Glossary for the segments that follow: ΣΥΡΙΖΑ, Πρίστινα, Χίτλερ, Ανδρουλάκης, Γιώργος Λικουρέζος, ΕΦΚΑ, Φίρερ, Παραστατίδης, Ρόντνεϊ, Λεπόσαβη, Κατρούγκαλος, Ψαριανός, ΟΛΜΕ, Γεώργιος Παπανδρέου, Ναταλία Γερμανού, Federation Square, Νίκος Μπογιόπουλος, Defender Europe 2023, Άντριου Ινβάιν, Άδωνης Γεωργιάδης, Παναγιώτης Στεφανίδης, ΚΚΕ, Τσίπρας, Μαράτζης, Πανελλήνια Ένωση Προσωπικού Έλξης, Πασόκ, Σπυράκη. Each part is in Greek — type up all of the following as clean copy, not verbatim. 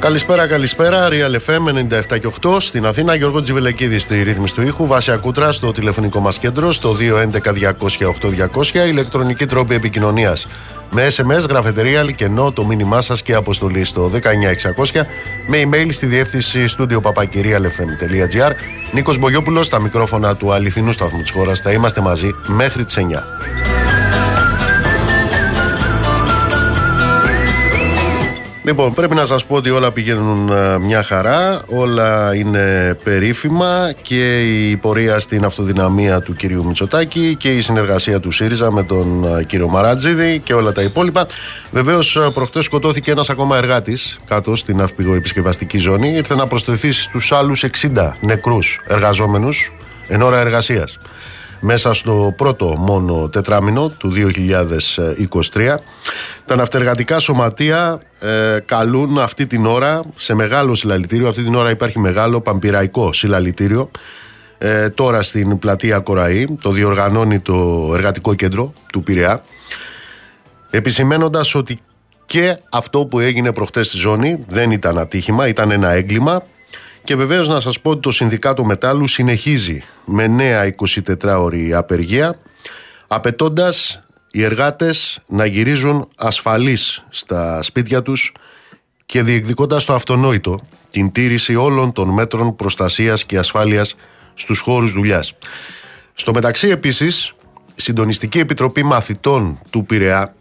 Καλησπέρα, καλησπέρα. Real FM 97 και 8 στην Αθήνα. Γιώργο Τζιβελεκίδη στη ρύθμιση του ήχου. Βάσια Κούτρα στο τηλεφωνικό μας κέντρο στο 211-200-8200. Ηλεκτρονική τρόπη επικοινωνίας. Με SMS γράφετε Real και ενώ το μήνυμά σας και αποστολή στο 19600. Με email στη διεύθυνση studio@realfm.gr. Νίκος Μπογιόπουλος στα μικρόφωνα του αληθινού σταθμού της χώρας. Θα είμαστε μαζί μέχρι τις 9. Λοιπόν, πρέπει να σας πω ότι όλα πηγαίνουν μια χαρά, όλα είναι περίφημα και η πορεία στην αυτοδυναμία του κυρίου Μητσοτάκη και η συνεργασία του ΣΥΡΙΖΑ με τον κύριο Μαράτζη και όλα τα υπόλοιπα. Βεβαίως, προχτές σκοτώθηκε ένας ακόμα εργάτης κάτω στην αυπηγοεπισκευαστική ζώνη. Ήρθε να προσθεθεί στους άλλους 60 νεκρούς εργαζόμενους εν ώρα εργασίας μέσα στο πρώτο μόνο τετράμινο του 2023. Τα ναυτεργατικά σωματεία καλούν αυτή την ώρα σε μεγάλο συλλαλητήριο. Αυτή την ώρα υπάρχει μεγάλο παμπυραϊκό συλλαλητήριο τώρα στην πλατεία Κοραή. Το διοργανώνει το εργατικό κέντρο του Πειραιά, επισημαίνοντας ότι και αυτό που έγινε προχτές στη ζώνη δεν ήταν ατύχημα, ήταν ένα έγκλημα. Και βεβαίως να σας πω ότι το Συνδικάτο Μετάλλου συνεχίζει με νέα 24ωρη απεργία, απαιτώντας οι εργάτες να γυρίζουν ασφαλείς στα σπίτια τους και διεκδικώντας το αυτονόητο, την τήρηση όλων των μέτρων προστασίας και ασφάλειας στους χώρους δουλειάς. Στο μεταξύ επίσης, η Συντονιστική Επιτροπή Μαθητών του Πειραιά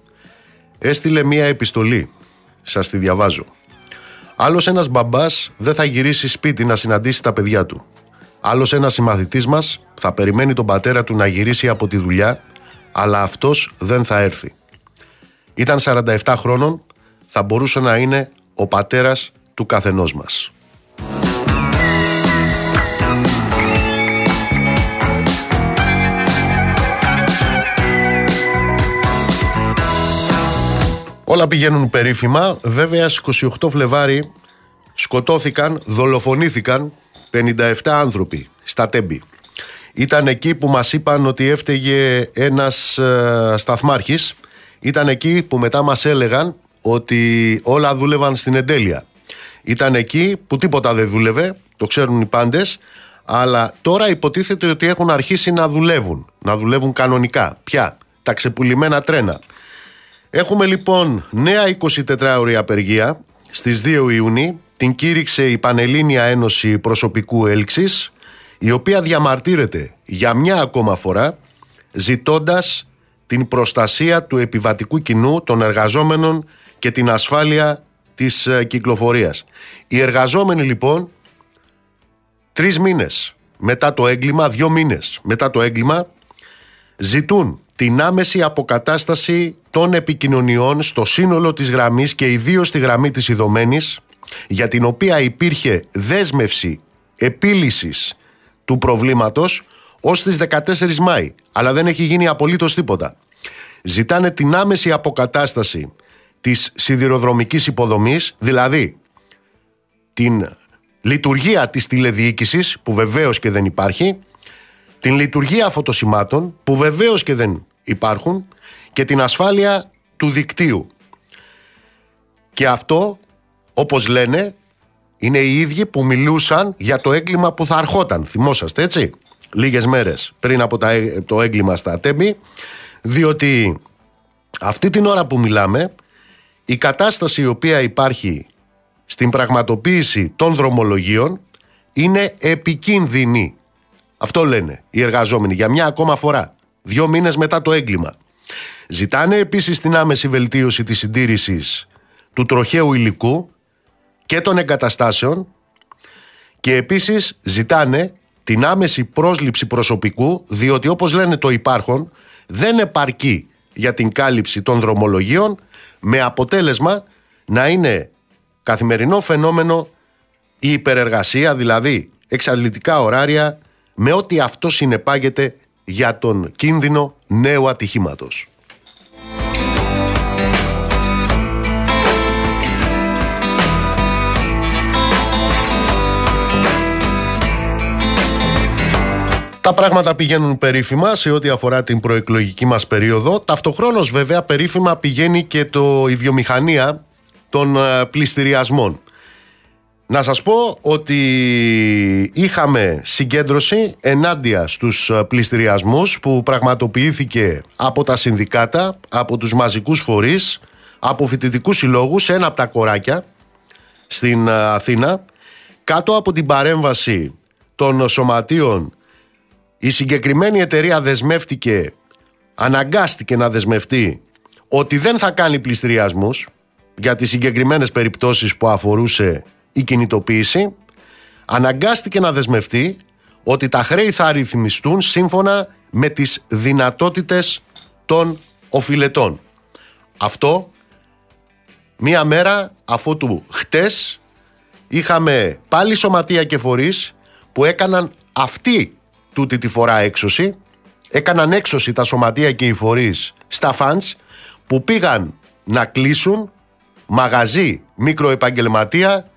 έστειλε μία επιστολή, σας τη διαβάζω. Άλλος ένας μπαμπάς δεν θα γυρίσει σπίτι να συναντήσει τα παιδιά του. Άλλος ένας συμμαθητής μας θα περιμένει τον πατέρα του να γυρίσει από τη δουλειά, αλλά αυτός δεν θα έρθει. Ήταν 47 χρόνων, θα μπορούσε να είναι ο πατέρας του καθενός μας. Όλα πηγαίνουν περίφημα. Βέβαια, στις 28 Φλεβάρι σκοτώθηκαν, δολοφονήθηκαν 57 άνθρωποι στα Τέμπη. Ήταν εκεί που μας είπαν ότι έφταιγε ένας σταθμάρχης. Ήταν εκεί που μετά μας έλεγαν ότι όλα δούλευαν στην εντέλεια. Ήταν εκεί που τίποτα δεν δούλευε, το ξέρουν οι πάντες, αλλά τώρα υποτίθεται ότι έχουν αρχίσει να δουλεύουν. Να δουλεύουν κανονικά. Πια, τα ξεπουλημένα τρένα. Έχουμε λοιπόν νέα 24ωρη απεργία στις 2 Ιουνίου, την κήρυξε η Πανελλήνια Ένωση Προσωπικού Έλξης, η οποία διαμαρτύρεται για μια ακόμα φορά ζητώντας την προστασία του επιβατικού κοινού, των εργαζόμενων και την ασφάλεια της κυκλοφορίας. Οι εργαζόμενοι λοιπόν 3 μήνες μετά το έγκλημα, 2 μήνες μετά το έγκλημα, ζητούν την άμεση αποκατάσταση των επικοινωνιών στο σύνολο της γραμμής και ιδίως τη γραμμή της Ιδωμένης, για την οποία υπήρχε δέσμευση επίλυσης του προβλήματος ως τις 14 Μάη, αλλά δεν έχει γίνει απολύτως τίποτα. Ζητάνε την άμεση αποκατάσταση της σιδηροδρομικής υποδομής, δηλαδή την λειτουργία της τηλεδιοίκησης, που βεβαίως και δεν υπάρχει, την λειτουργία φωτοσημάτων, που βεβαίως και δεν υπάρχουν, και την ασφάλεια του δικτύου. Και αυτό, όπως λένε, είναι οι ίδιοι που μιλούσαν για το έγκλημα που θα αρχόταν. Θυμόσαστε, έτσι, λίγες μέρες πριν από το έγκλημα στα Τέμπη, διότι αυτή την ώρα που μιλάμε, η κατάσταση η οποία υπάρχει στην πραγματοποίηση των δρομολογίων είναι επικίνδυνη. Αυτό λένε οι εργαζόμενοι για μια ακόμα φορά, 2 μήνες μετά το έγκλημα. Ζητάνε επίσης την άμεση βελτίωση της συντήρησης του τροχαίου υλικού και των εγκαταστάσεων και επίσης ζητάνε την άμεση πρόσληψη προσωπικού, διότι όπως λένε το υπάρχον δεν επαρκεί για την κάλυψη των δρομολογίων, με αποτέλεσμα να είναι καθημερινό φαινόμενο η υπερεργασία, δηλαδή εξαντλητικά ωράρια, με ό,τι αυτό συνεπάγεται για τον κίνδυνο νέου ατυχήματος. Τα πράγματα πηγαίνουν περίφημα σε ό,τι αφορά την προεκλογική μας περίοδο. Ταυτοχρόνως βέβαια περίφημα πηγαίνει και η βιομηχανία των πληστηριασμών. Να σας πω ότι είχαμε συγκέντρωση ενάντια στους πληστηριασμούς που πραγματοποιήθηκε από τα συνδικάτα, από τους μαζικούς φορείς, από φοιτητικούς συλλόγους σε ένα από τα κοράκια στην Αθήνα, κάτω από την παρέμβαση των σωματείων. Η συγκεκριμένη εταιρεία δεσμεύτηκε, αναγκάστηκε να δεσμευτεί ότι δεν θα κάνει πληστηριασμούς για τις συγκεκριμένες περιπτώσεις που αφορούσε η κινητοποίηση. Αναγκάστηκε να δεσμευτεί ότι τα χρέη θα ρυθμιστούν σύμφωνα με τις δυνατότητες των οφειλετών. Αυτό μία μέρα αφότου χτες είχαμε πάλι σωματεία και φορείς που έκαναν αυτή τούτη τη φορά έξωση. Έκαναν έξωση τα σωματεία και οι φορείς στα φαντς που πήγαν να κλείσουν μαγαζί μικροεπαγγελματία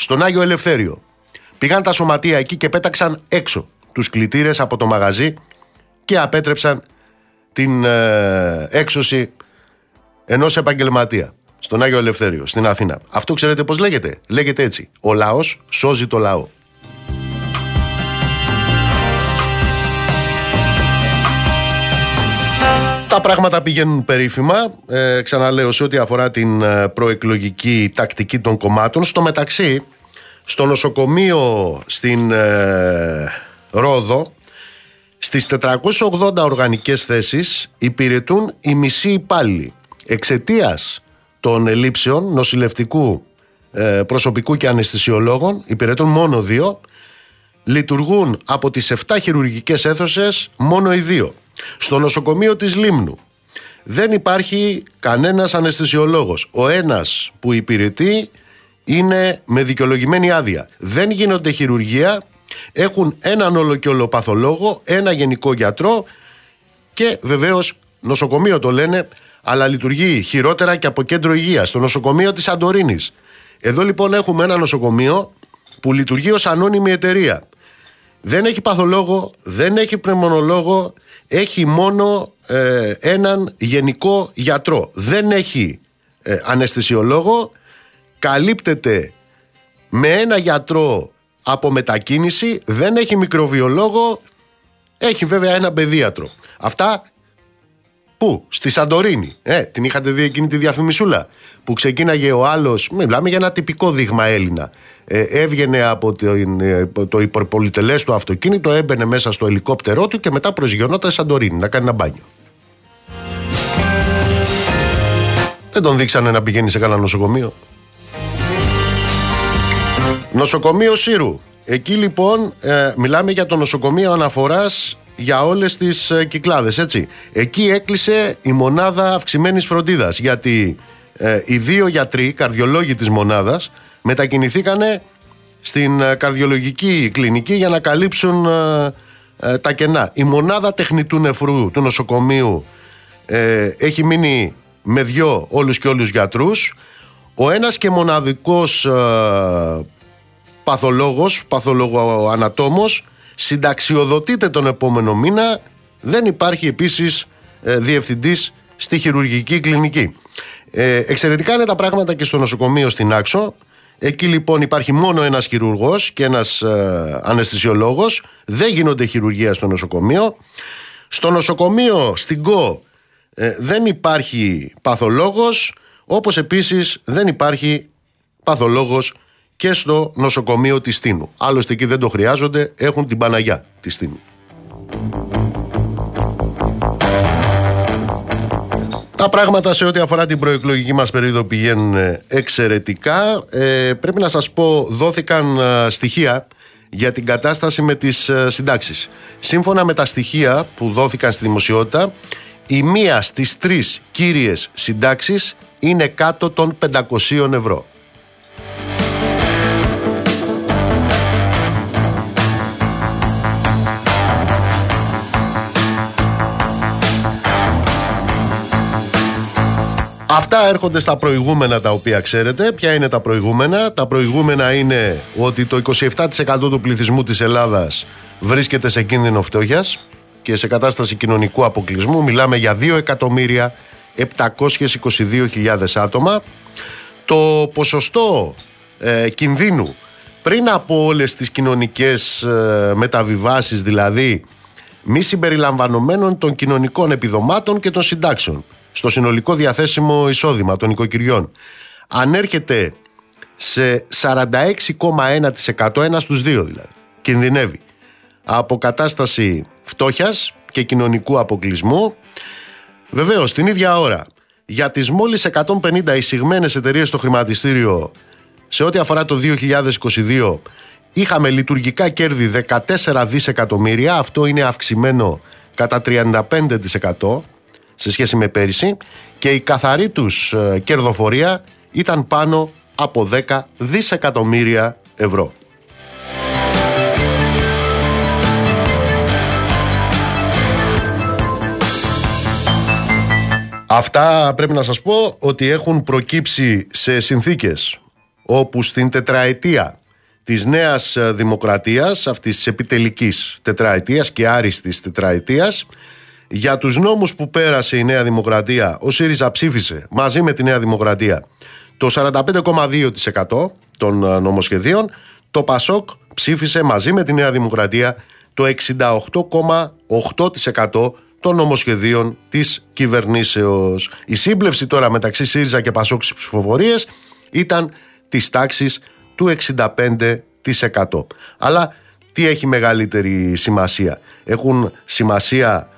στον Άγιο Ελευθέριο. Πήγαν τα σωματεία εκεί και πέταξαν έξω τους κλητήρες από το μαγαζί και απέτρεψαν την έξωση ενός επαγγελματία στον Άγιο Ελευθέριο, στην Αθήνα. Αυτό ξέρετε πώς λέγεται? Λέγεται έτσι: ο λαός σώζει το λαό. Τα πράγματα πηγαίνουν περίφημα, ξαναλέω, σε ό,τι αφορά την προεκλογική τακτική των κομμάτων. Στο μεταξύ, στο νοσοκομείο στην Ρόδο, στις 480 οργανικές θέσεις υπηρετούν οι μισοί υπάλληλοι. Εξαιτίας των ελλείψεων νοσηλευτικού προσωπικού και αναισθησιολόγων, υπηρετούν μόνο 2. Λειτουργούν από τις 7 χειρουργικές αίθουσες μόνο οι 2. Στο νοσοκομείο της Λίμνου δεν υπάρχει κανένας αναισθησιολόγος. Ο ένας που υπηρετεί είναι με δικαιολογημένη άδεια. Δεν γίνονται χειρουργεία. Έχουν έναν ολοκαιολοπαθολόγο, ένα γενικό γιατρό και βεβαίως νοσοκομείο το λένε, αλλά λειτουργεί χειρότερα και από κέντρο υγείας, στο νοσοκομείο της Σαντορίνης. Εδώ λοιπόν έχουμε ένα νοσοκομείο που λειτουργεί ως ανώνυμη εταιρεία. Δεν έχει παθολόγο, δεν έχει πνευμονολόγο, έχει μόνο έναν γενικό γιατρό. Δεν έχει αναισθησιολόγο, καλύπτεται με ένα γιατρό από μετακίνηση, δεν έχει μικροβιολόγο, έχει βέβαια ένα παιδίατρο. Αυτά πού? Στη Σαντορίνη. Την είχατε δει εκείνη τη διαφημισούλα που ξεκίναγε ο άλλος, μιλάμε για ένα τυπικό δείγμα Έλληνα. Έβγαινε από το υπερπολιτελές του αυτοκίνητο, έμπαινε μέσα στο ελικόπτερό του και μετά προσγειωνόταν Σαντορίνη να κάνει ένα μπάνιο. Δεν τον δείξανε να πηγαίνει σε κανένα νοσοκομείο. Νοσοκομείο Σύρου. Εκεί λοιπόν μιλάμε για το νοσοκομείο αναφοράς για όλες τις κυκλάδες, έτσι. Εκεί έκλεισε η μονάδα αυξημένης φροντίδας, γιατί οι 2 γιατροί, καρδιολόγοι της μονάδας, μετακινηθήκανε στην καρδιολογική κλινική για να καλύψουν τα κενά. Η μονάδα τεχνητού νεφρού του νοσοκομείου έχει μείνει με 2 όλους και όλους γιατρούς. Ο ένας και μοναδικός παθολόγος, παθολογοανατόμος, συνταξιοδοτείται τον επόμενο μήνα. Δεν υπάρχει επίσης διευθυντής στη χειρουργική κλινική. Εξαιρετικά είναι τα πράγματα και στο νοσοκομείο στην Άξο. Εκεί λοιπόν υπάρχει μόνο ένας χειρουργός και ένας αναισθησιολόγος. Δεν γίνονται χειρουργία στο νοσοκομείο. Στο νοσοκομείο στην Κώ δεν υπάρχει παθολόγος, όπως επίσης δεν υπάρχει παθολόγος και στο νοσοκομείο της Τίνου. Άλλωστε εκεί δεν το χρειάζονται, έχουν την Παναγιά της Τίνου. Τα πράγματα σε ό,τι αφορά την προεκλογική μας περίοδο πηγαίνουν εξαιρετικά. Πρέπει να σας πω, δόθηκαν στοιχεία για την κατάσταση με τις συντάξεις. Σύμφωνα με τα στοιχεία που δόθηκαν στη δημοσιότητα, η 1 στις 3 κύριες συντάξεις είναι κάτω των 500 ευρώ. Αυτά έρχονται στα προηγούμενα τα οποία ξέρετε. Ποια είναι τα προηγούμενα? Τα προηγούμενα είναι ότι το 27% του πληθυσμού της Ελλάδας βρίσκεται σε κίνδυνο φτώχειας και σε κατάσταση κοινωνικού αποκλεισμού. Μιλάμε για 2.722.000 άτομα. Το ποσοστό κινδύνου. Πριν από όλες τις κοινωνικές μεταβιβάσεις, δηλαδή μη συμπεριλαμβανομένων των κοινωνικών επιδομάτων και των συντάξεων, στο συνολικό διαθέσιμο εισόδημα των οικοκυριών, ανέρχεται σε 46,1%, ένα στους δύο δηλαδή, κινδυνεύει από κατάσταση φτώχειας και κοινωνικού αποκλεισμού. Βεβαίως, την ίδια ώρα, για τις μόλις 150 εισηγμένες εταιρείες στο χρηματιστήριο, σε ό,τι αφορά το 2022, είχαμε λειτουργικά κέρδη 14 δισεκατομμύρια, αυτό είναι αυξημένο κατά 35% σε σχέση με πέρυσι, και η καθαρή τους κερδοφορία ήταν πάνω από 10 δισεκατομμύρια ευρώ. Αυτά πρέπει να σας πω ότι έχουν προκύψει σε συνθήκες όπου στην τετραετία της Νέας Δημοκρατίας, αυτής της επιτελικής τετραετίας και άριστης τετραετίας, για τους νόμους που πέρασε η Νέα Δημοκρατία, ο ΣΥΡΙΖΑ ψήφισε μαζί με τη Νέα Δημοκρατία το 45,2% των νομοσχεδίων, το ΠΑΣΟΚ ψήφισε μαζί με τη Νέα Δημοκρατία το 68,8% των νομοσχεδίων της κυβερνήσεως. Η σύμπλευση τώρα μεταξύ ΣΥΡΙΖΑ και ΠΑΣΟΚ στις ψηφοφορίες ήταν της τάξης του 65%. Αλλά τι έχει μεγαλύτερη σημασία? Έχουν σημασία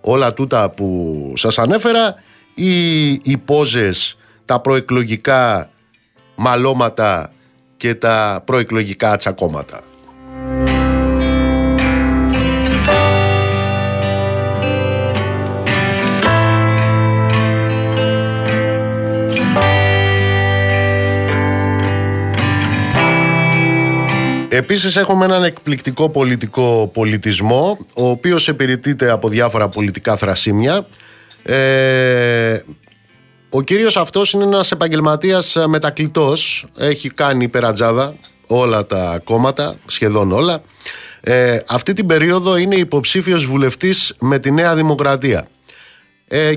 όλα τούτα που σας ανέφερα ή οι πόζες, τα προεκλογικά μαλώματα και τα προεκλογικά τσακώματα? Επίσης έχουμε έναν εκπληκτικό πολιτικό πολιτισμό, ο οποίος επιρρητείται από διάφορα πολιτικά θρασίμια. Ο κύριος αυτός είναι ένας επαγγελματίας μετακλητός, έχει κάνει υπερατζάδα όλα τα κόμματα, σχεδόν όλα. Αυτή την περίοδο είναι υποψήφιος βουλευτής με τη Νέα Δημοκρατία.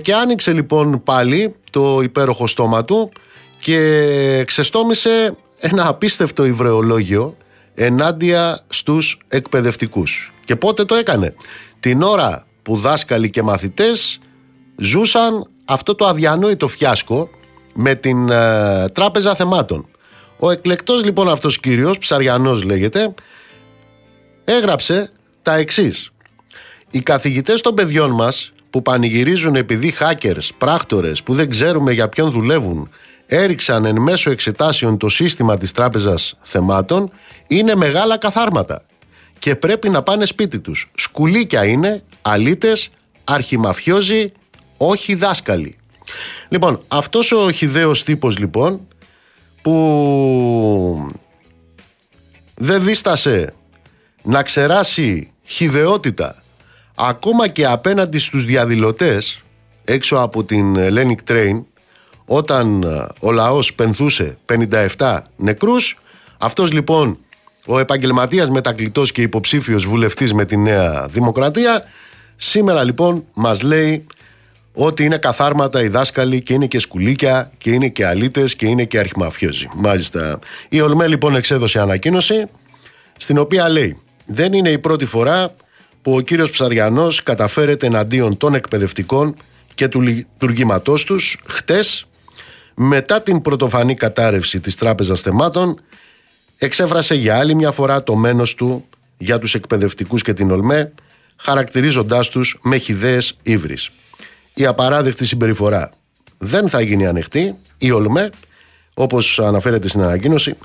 Και άνοιξε λοιπόν πάλι το υπέροχο στόμα του και ξεστόμησε ένα απίστευτο υβρεολόγιο ενάντια στους εκπαιδευτικούς. Και πότε το έκανε? Την ώρα που δάσκαλοι και μαθητές ζούσαν αυτό το αδιανόητο φιάσκο με την τράπεζα θεμάτων. Ο εκλεκτός λοιπόν αυτός κύριος, Ψαριανός λέγεται, έγραψε τα εξής: οι καθηγητές των παιδιών μας που πανηγυρίζουν επειδή hackers, πράκτορες που δεν ξέρουμε για ποιον δουλεύουν έριξαν εν μέσω εξετάσεων το σύστημα της τράπεζας θεμάτων είναι μεγάλα καθάρματα και πρέπει να πάνε σπίτι τους. Σκουλίκια είναι, αλήτες, αρχιμαφιόζοι, όχι δάσκαλοι. Λοιπόν, αυτός ο χυδαίος τύπος λοιπόν, που δεν δίστασε να ξεράσει χυδαιότητα ακόμα και απέναντι στους διαδηλωτές έξω από την Hellenic Train, όταν ο λαός πενθούσε 57 νεκρούς. Αυτός λοιπόν ο επαγγελματίας μετακλητός και υποψήφιος βουλευτής με τη Νέα Δημοκρατία σήμερα λοιπόν μας λέει ότι είναι καθάρματα οι δάσκαλοι και είναι και σκουλίκια και είναι και αλήτες και είναι και αρχιμαφιόζοι. Μάλιστα, η ΟΛΜΕ λοιπόν εξέδωσε ανακοίνωση στην οποία λέει: δεν είναι η πρώτη φορά που ο κύριος Ψαριανός καταφέρεται εναντίον των εκπαιδευτικών και του λειτουργήματός τους. Χτες, μετά την πρωτοφανή κατάρρευση της τράπεζας θεμάτων, εξέφρασε για άλλη μια φορά το μένος του για τους εκπαιδευτικούς και την ΟΛΜΕ, χαρακτηρίζοντάς τους με χυδαίες ύβρις. Η απαράδεκτη συμπεριφορά δεν θα γίνει ανεκτή. Η ΟΛΜΕ, όπως αναφέρεται στην ανακοίνωση,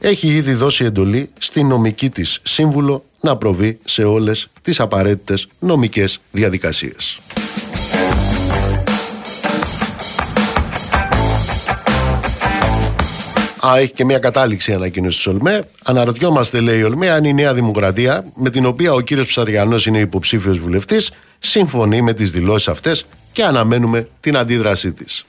έχει ήδη δώσει εντολή στη νομική της σύμβουλο να προβεί σε όλες τις απαραίτητες νομικές διαδικασίες. Έχει και μια κατάληξη η ανακοίνωση της ΟΛΜΕ. Αναρωτιόμαστε, λέει η ΟΛΜΕ, αν η Νέα Δημοκρατία, με την οποία ο κύριος Ψαριανός είναι υποψήφιος βουλευτής, συμφωνεί με τις δηλώσεις αυτές, και αναμένουμε την αντίδρασή της.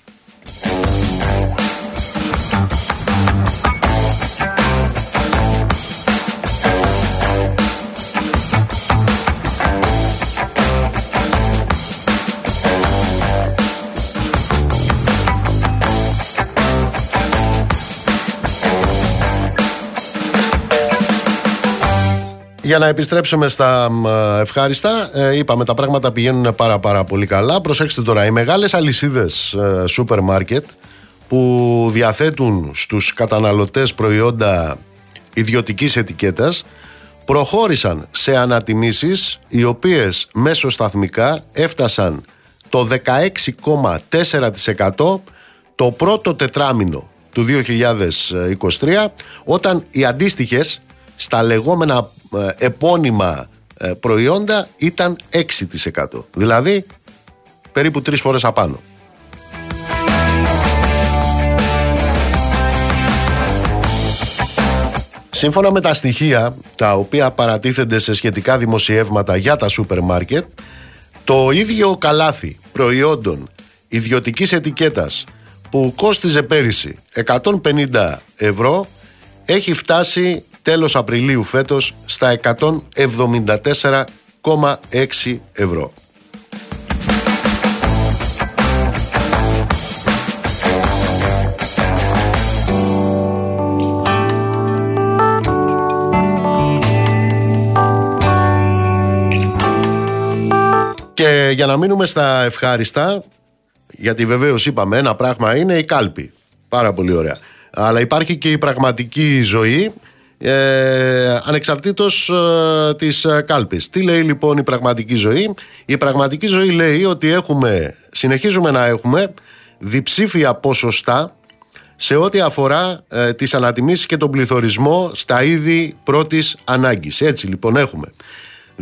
Για να επιστρέψουμε στα ευχάριστα, είπαμε τα πράγματα πηγαίνουν πάρα πολύ καλά. Προσέξτε τώρα, οι μεγάλες αλυσίδες σούπερ μάρκετ που διαθέτουν στους καταναλωτές προϊόντα ιδιωτικής ετικέτας προχώρησαν σε ανατιμήσεις οι οποίες μεσοσταθμικά έφτασαν το 16,4% το πρώτο τετράμινο του 2023, όταν οι αντίστοιχες στα λεγόμενα επώνυμα προϊόντα ήταν 6%. Δηλαδή περίπου 3 φορές απάνω. Σύμφωνα με τα στοιχεία τα οποία παρατίθενται σε σχετικά δημοσιεύματα για τα σούπερ μάρκετ, το ίδιο καλάθι προϊόντων ιδιωτικής ετικέτας που κόστιζε πέρυσι 150 ευρώ έχει φτάσει τέλος Απριλίου φέτος στα 174,6 ευρώ. Και για να μείνουμε στα ευχάριστα, γιατί βεβαίως είπαμε ένα πράγμα είναι η κάλπη, πάρα πολύ ωραία, αλλά υπάρχει και η πραγματική ζωή ανεξαρτήτως της κάλπης. Τι λέει λοιπόν η πραγματική ζωή? Η πραγματική ζωή λέει ότι συνεχίζουμε να έχουμε διψήφια ποσοστά σε ό,τι αφορά τις ανατιμήσεις και τον πληθωρισμό στα είδη πρώτης ανάγκης. Έτσι λοιπόν έχουμε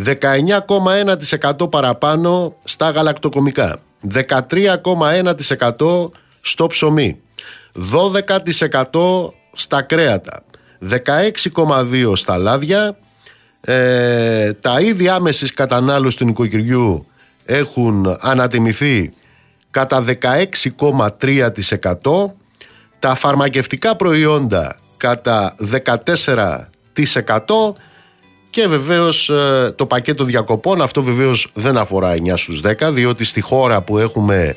19,1% παραπάνω στα γαλακτοκομικά, 13,1% στο ψωμί, 12% στα κρέατα, 16,2% στα λάδια. Τα είδη άμεσης κατανάλωσης του νοικοκυριού έχουν ανατιμηθεί κατά 16,3%, τα φαρμακευτικά προϊόντα κατά 14% και βεβαίως το πακέτο διακοπών. Αυτό βεβαίως δεν αφορά 9 στους 10, διότι στη χώρα που έχουμε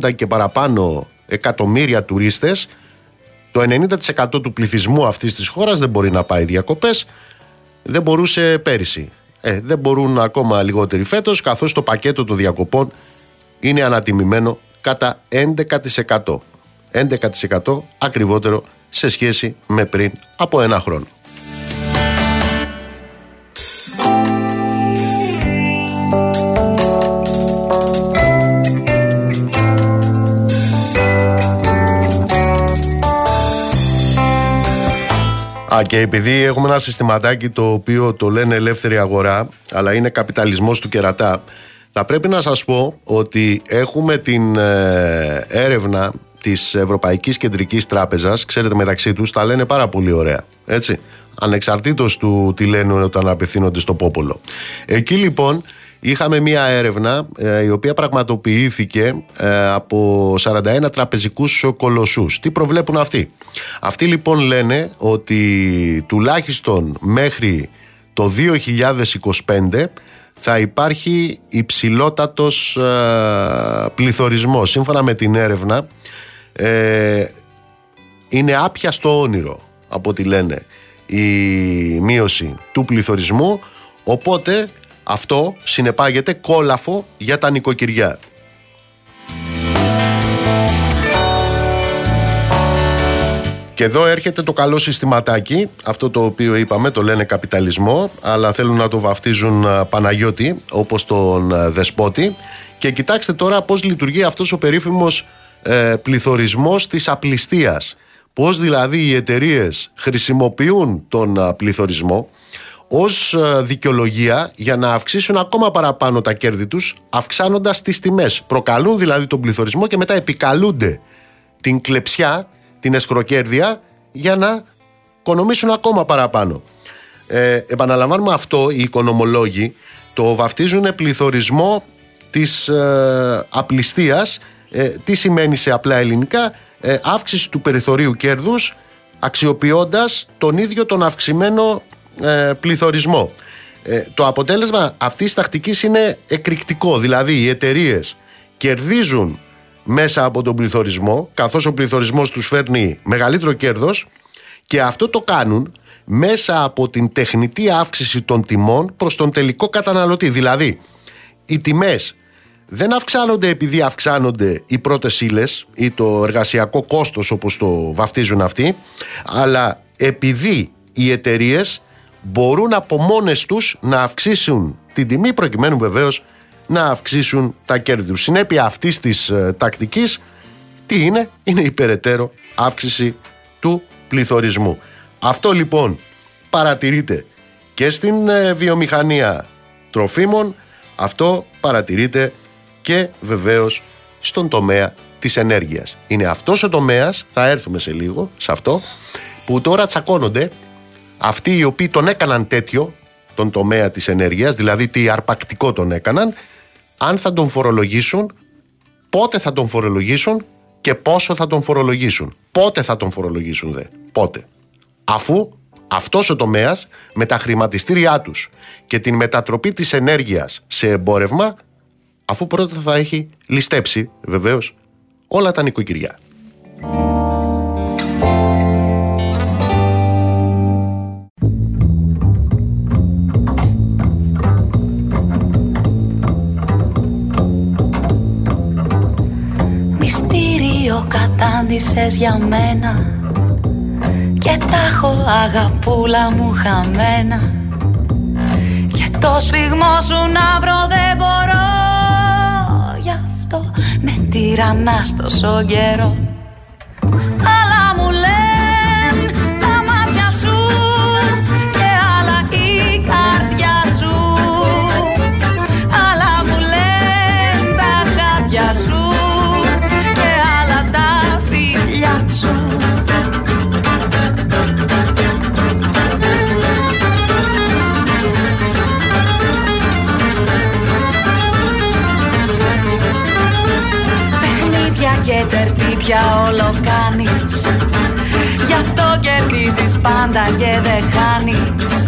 30 και παραπάνω εκατομμύρια τουρίστες, το 90% του πληθυσμού αυτής της χώρας δεν μπορεί να πάει διακοπές. Δεν μπορούσε πέρυσι, δεν μπορούν ακόμα λιγότεροι φέτος, καθώς το πακέτο των διακοπών είναι ανατιμημένο κατά 11%. 11% ακριβότερο σε σχέση με πριν από ένα χρόνο. Και επειδή έχουμε ένα συστηματάκι το οποίο το λένε ελεύθερη αγορά, αλλά είναι καπιταλισμός του κερατά, θα πρέπει να σας πω ότι έχουμε την έρευνα της Ευρωπαϊκής Κεντρικής Τράπεζας. Ξέρετε, μεταξύ τους τα λένε πάρα πολύ ωραία, έτσι, ανεξαρτήτως του τι λένε όταν απευθύνονται στο πόπολο. Εκεί λοιπόν είχαμε μια έρευνα η οποία πραγματοποιήθηκε από 41 τραπεζικούς κολοσσούς. Τι προβλέπουν αυτοί? Αυτοί λοιπόν λένε ότι τουλάχιστον μέχρι το 2025 θα υπάρχει υψηλότατος πληθωρισμός. Σύμφωνα με την έρευνα είναι άπιαστο όνειρο, από ό,τι λένε, η μείωση του πληθωρισμού, οπότε αυτό συνεπάγεται κόλαφο για τα νοικοκυριά. Και εδώ έρχεται το καλό συστηματάκι, αυτό το οποίο είπαμε, το λένε καπιταλισμό, αλλά θέλουν να το βαφτίζουν Παναγιώτη, όπως τον δεσπότη. Και κοιτάξτε τώρα πώς λειτουργεί αυτός ο περίφημος πληθωρισμός της απληστείας. Πώς δηλαδή οι εταιρείες χρησιμοποιούν τον πληθωρισμό ως δικαιολογία για να αυξήσουν ακόμα παραπάνω τα κέρδη τους, αυξάνοντας τις τιμές. Προκαλούν δηλαδή τον πληθωρισμό και μετά επικαλούνται την κλεψιά, την εσκροκέρδεια, για να οικονομήσουν ακόμα παραπάνω. Επαναλαμβάνουμε, αυτό οι οικονομολόγοι το βαφτίζουν πληθωρισμό της απληστείας. Τι σημαίνει σε απλά ελληνικά? Αύξηση του περιθωρίου κέρδους αξιοποιώντας τον ίδιο τον αυξημένο πληθωρισμό. Το αποτέλεσμα αυτής της τακτικής είναι εκρηκτικό, δηλαδή οι εταιρείες κερδίζουν μέσα από τον πληθωρισμό, καθώς ο πληθωρισμός τους φέρνει μεγαλύτερο κέρδος, και αυτό το κάνουν μέσα από την τεχνητή αύξηση των τιμών προς τον τελικό καταναλωτή. Δηλαδή, οι τιμές δεν αυξάνονται επειδή αυξάνονται οι πρώτες ύλες ή το εργασιακό κόστος, όπως το βαφτίζουν αυτοί, αλλά επειδή οι εταιρείες μπορούν από μόνες τους να αυξήσουν την τιμή, προκειμένου βεβαίως να αυξήσουν τα κέρδη τους. Συνέπεια αυτής της τακτικής, τι είναι? Είναι η περαιτέρω αύξηση του πληθωρισμού. Αυτό λοιπόν παρατηρείται και στην βιομηχανία τροφίμων, αυτό παρατηρείται και βεβαίως στον τομέα της ενέργειας. Είναι αυτός ο τομέας, θα έρθουμε σε λίγο σε αυτό, που τώρα τσακώνονται αυτοί οι οποίοι τον έκαναν τέτοιο, τον τομέα της ενέργειας, δηλαδή τι αρπακτικό τον έκαναν, αν θα τον φορολογήσουν, πότε θα τον φορολογήσουν και πόσο θα τον φορολογήσουν. Πότε θα τον φορολογήσουν δε, πότε. Αφού αυτός ο τομέας με τα χρηματιστήριά τους και την μετατροπή της ενέργειας σε εμπόρευμα, αφού πρώτα θα έχει ληστέψει βεβαίως όλα τα νοικοκυριά. Μυστήριο κατάντησες για μένα και τα έχω αγαπούλα μου χαμένα. Και το σφιγμό σου να βρω δεν μπορώ, γι' αυτό με τυραννάς τόσο καιρό. Αλλά μου λένε τα μάτια σου και άλλα η καρδιά σου. Αλλά μου λένε τα χάδια σου και άλλα τα φιλιά σου. Και τερτύπια όλο κάνεις, γι' αυτό κερδίζεις πάντα και δεν χάνεις.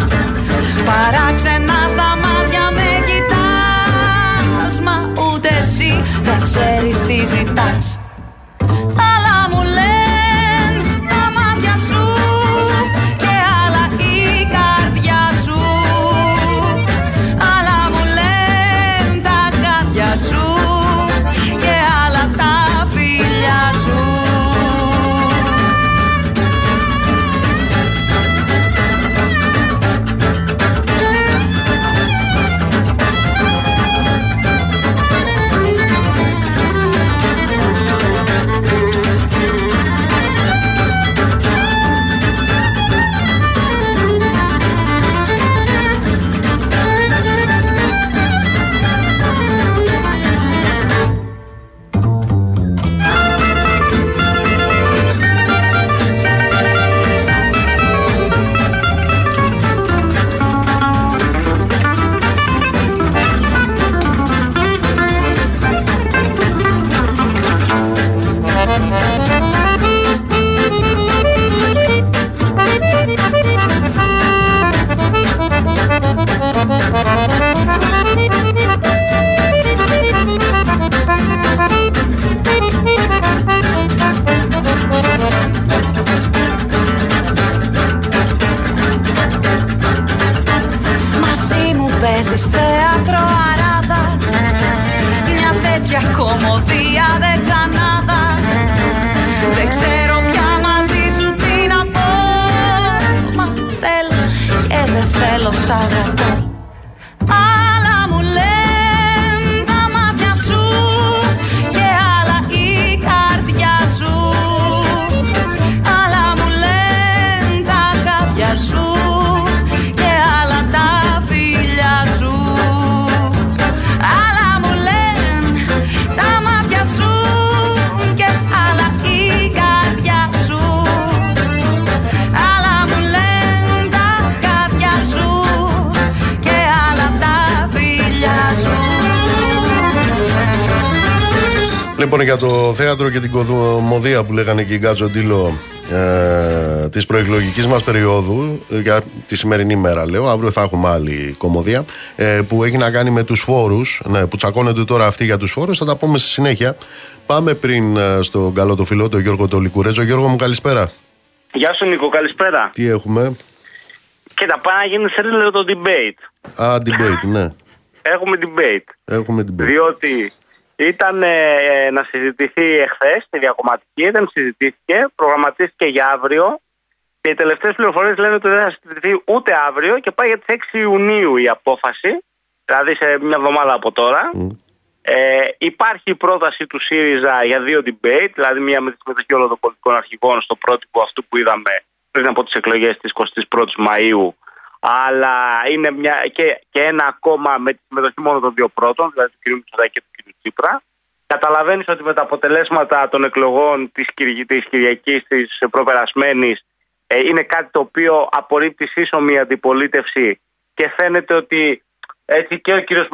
Παράξενα στα μάτια με κοιτάς, μα ούτε εσύ δεν ξέρεις τι ζητάς. Λοιπόν, για το θέατρο και την κωδομοδία που λέγανε και οι Γκατζοντήλο της προεκλογικής μας περίοδου, για τη σημερινή μέρα λέω, αύριο θα έχουμε άλλη κωμωδία που έχει να κάνει με τους φόρους, ναι, που τσακώνονται τώρα αυτοί για τους φόρους, θα τα πούμε στη συνέχεια. Πάμε πριν στον καλό το φιλό, τον Γιώργο το Λικουρέζο. Γιώργο μου, καλησπέρα. Γεια σου Νίκο, καλησπέρα. Τι έχουμε? Κοίτα, πάει να γίνει σε λίγο το debate. Α, debate, ναι. Έχουμε debate. Διότι ήταν να συζητηθεί εχθές στη διακομματική, δεν συζητήθηκε, προγραμματίστηκε για αύριο. Και οι τελευταίες πληροφορίες λένε ότι δεν θα συζητηθεί ούτε αύριο και πάει για τις 6 Ιουνίου η απόφαση, δηλαδή σε μια εβδομάδα από τώρα. Mm. Υπάρχει η πρόταση του ΣΥΡΙΖΑ για 2 debate, δηλαδή μια με τη συμμετοχή όλων των πολιτικών αρχηγών στο πρότυπο αυτού που είδαμε πριν από τις εκλογές της 21ης Μαΐου, αλλά είναι μια, και ένα ακόμα με τη συμμετοχή μόνο των δύο πρώτων, δηλαδή του κ. Μητσοτάκη και του κ. Τσίπρα. Καταλαβαίνεις ότι με τα αποτελέσματα των εκλογών της Κυριακής, της προπερασμένης, είναι κάτι το οποίο απορρίπτει σύσσωμη αντιπολίτευση και φαίνεται ότι έτσι και ο κύριος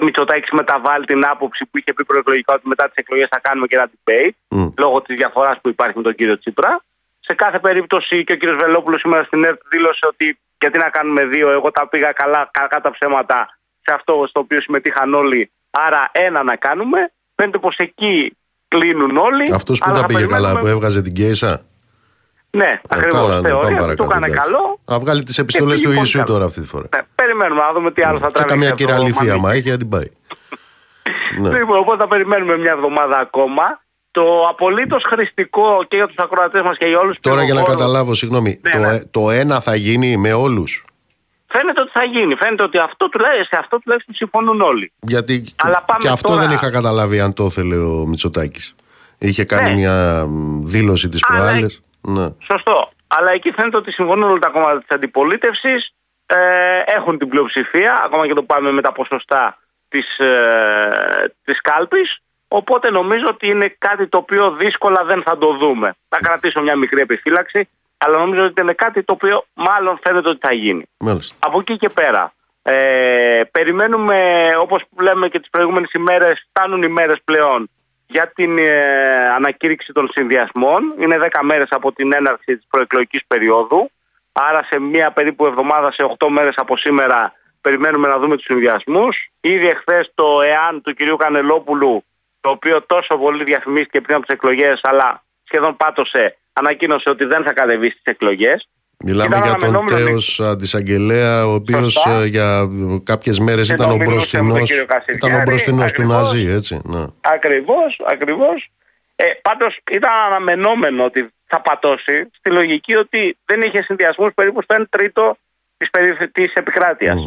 Μητσοτάκης μεταβάλλει την άποψη που είχε πει προεκλογικά ότι μετά τις εκλογές θα κάνουμε και ένα debate λόγω της διαφοράς που υπάρχει με τον κύριο Τσίπρα. Σε κάθε περίπτωση και ο κύριος Βελόπουλος σήμερα στην ΕΡΤ δήλωσε ότι γιατί να κάνουμε δύο, εγώ τα πήγα καλά κατά ψέματα σε αυτό στο οποίο συμμετείχαν όλοι, άρα ένα να κάνουμε. Φαίνεται πως εκεί κλείνουν όλοι. Αυτός που τα πήγε καλά, που έβγαζε την Κέισα. Ναι, ακριβώς. Θεωρία, του έκανε καλό. Θα βγάλει τις επιστολές του Ιησού τώρα αυτή τη φορά. Ναι, περιμένουμε να δούμε τι άλλο θα τραβήξει. Καμιά κυραλήφη άμα έχει, αν την πάει. Λοιπόν, οπότε θα περιμένουμε μια εβδομάδα ακόμα. Το απολύτως χρηστικό και για τους ακροατές μας και για όλους. Τώρα για να καταλάβω, συγγνώμη, το ένα θα γίνει με όλους. Φαίνεται ότι θα γίνει. Φαίνεται ότι αυτό τουλάχιστον συμφωνούν όλοι. Γιατί και αυτό δεν είχα καταλάβει αν το ήθελε ο Μητσοτάκης. Είχε κάνει μια δήλωση τις προάλλες. Ναι. Σωστό. Αλλά εκεί φαίνεται ότι συμφωνούν όλα τα κόμματα της αντιπολίτευσης, έχουν την πλειοψηφία, ακόμα και το πάμε με τα ποσοστά της κάλπης. Οπότε νομίζω ότι είναι κάτι το οποίο δύσκολα δεν θα το δούμε. Θα κρατήσω μια μικρή επιφύλαξη, αλλά νομίζω ότι είναι κάτι το οποίο μάλλον φαίνεται ότι θα γίνει. Μάλιστα. Από εκεί και πέρα. Περιμένουμε, όπως λέμε και τις προηγούμενες ημέρες, φτάνουν οι μέρες πλέον για την ανακήρυξη των συνδυασμών. Είναι 10 μέρες από την έναρξη της προεκλογικής περίοδου. Άρα σε μία περίπου εβδομάδα, σε 8 μέρες από σήμερα, περιμένουμε να δούμε τους συνδυασμούς. Ήδη εχθές το ΕΑΝ του κυρίου Κανελόπουλου, το οποίο τόσο πολύ διαφημίστηκε πριν από τις εκλογές, αλλά σχεδόν πάτωσε, ανακοίνωσε ότι δεν θα κατεβεί στις εκλογές. Μιλάμε για τον τέος αντισαγγελέα, ο οποίος για κάποιες μέρες ήταν ο μπροστινός του Ναζί, έτσι. Ναι. Ακριβώς. Πάντως ήταν αναμενόμενο ότι θα πατώσει, στη λογική ότι δεν είχε συνδυασμούς περίπου στο 1/3 της επικράτειας.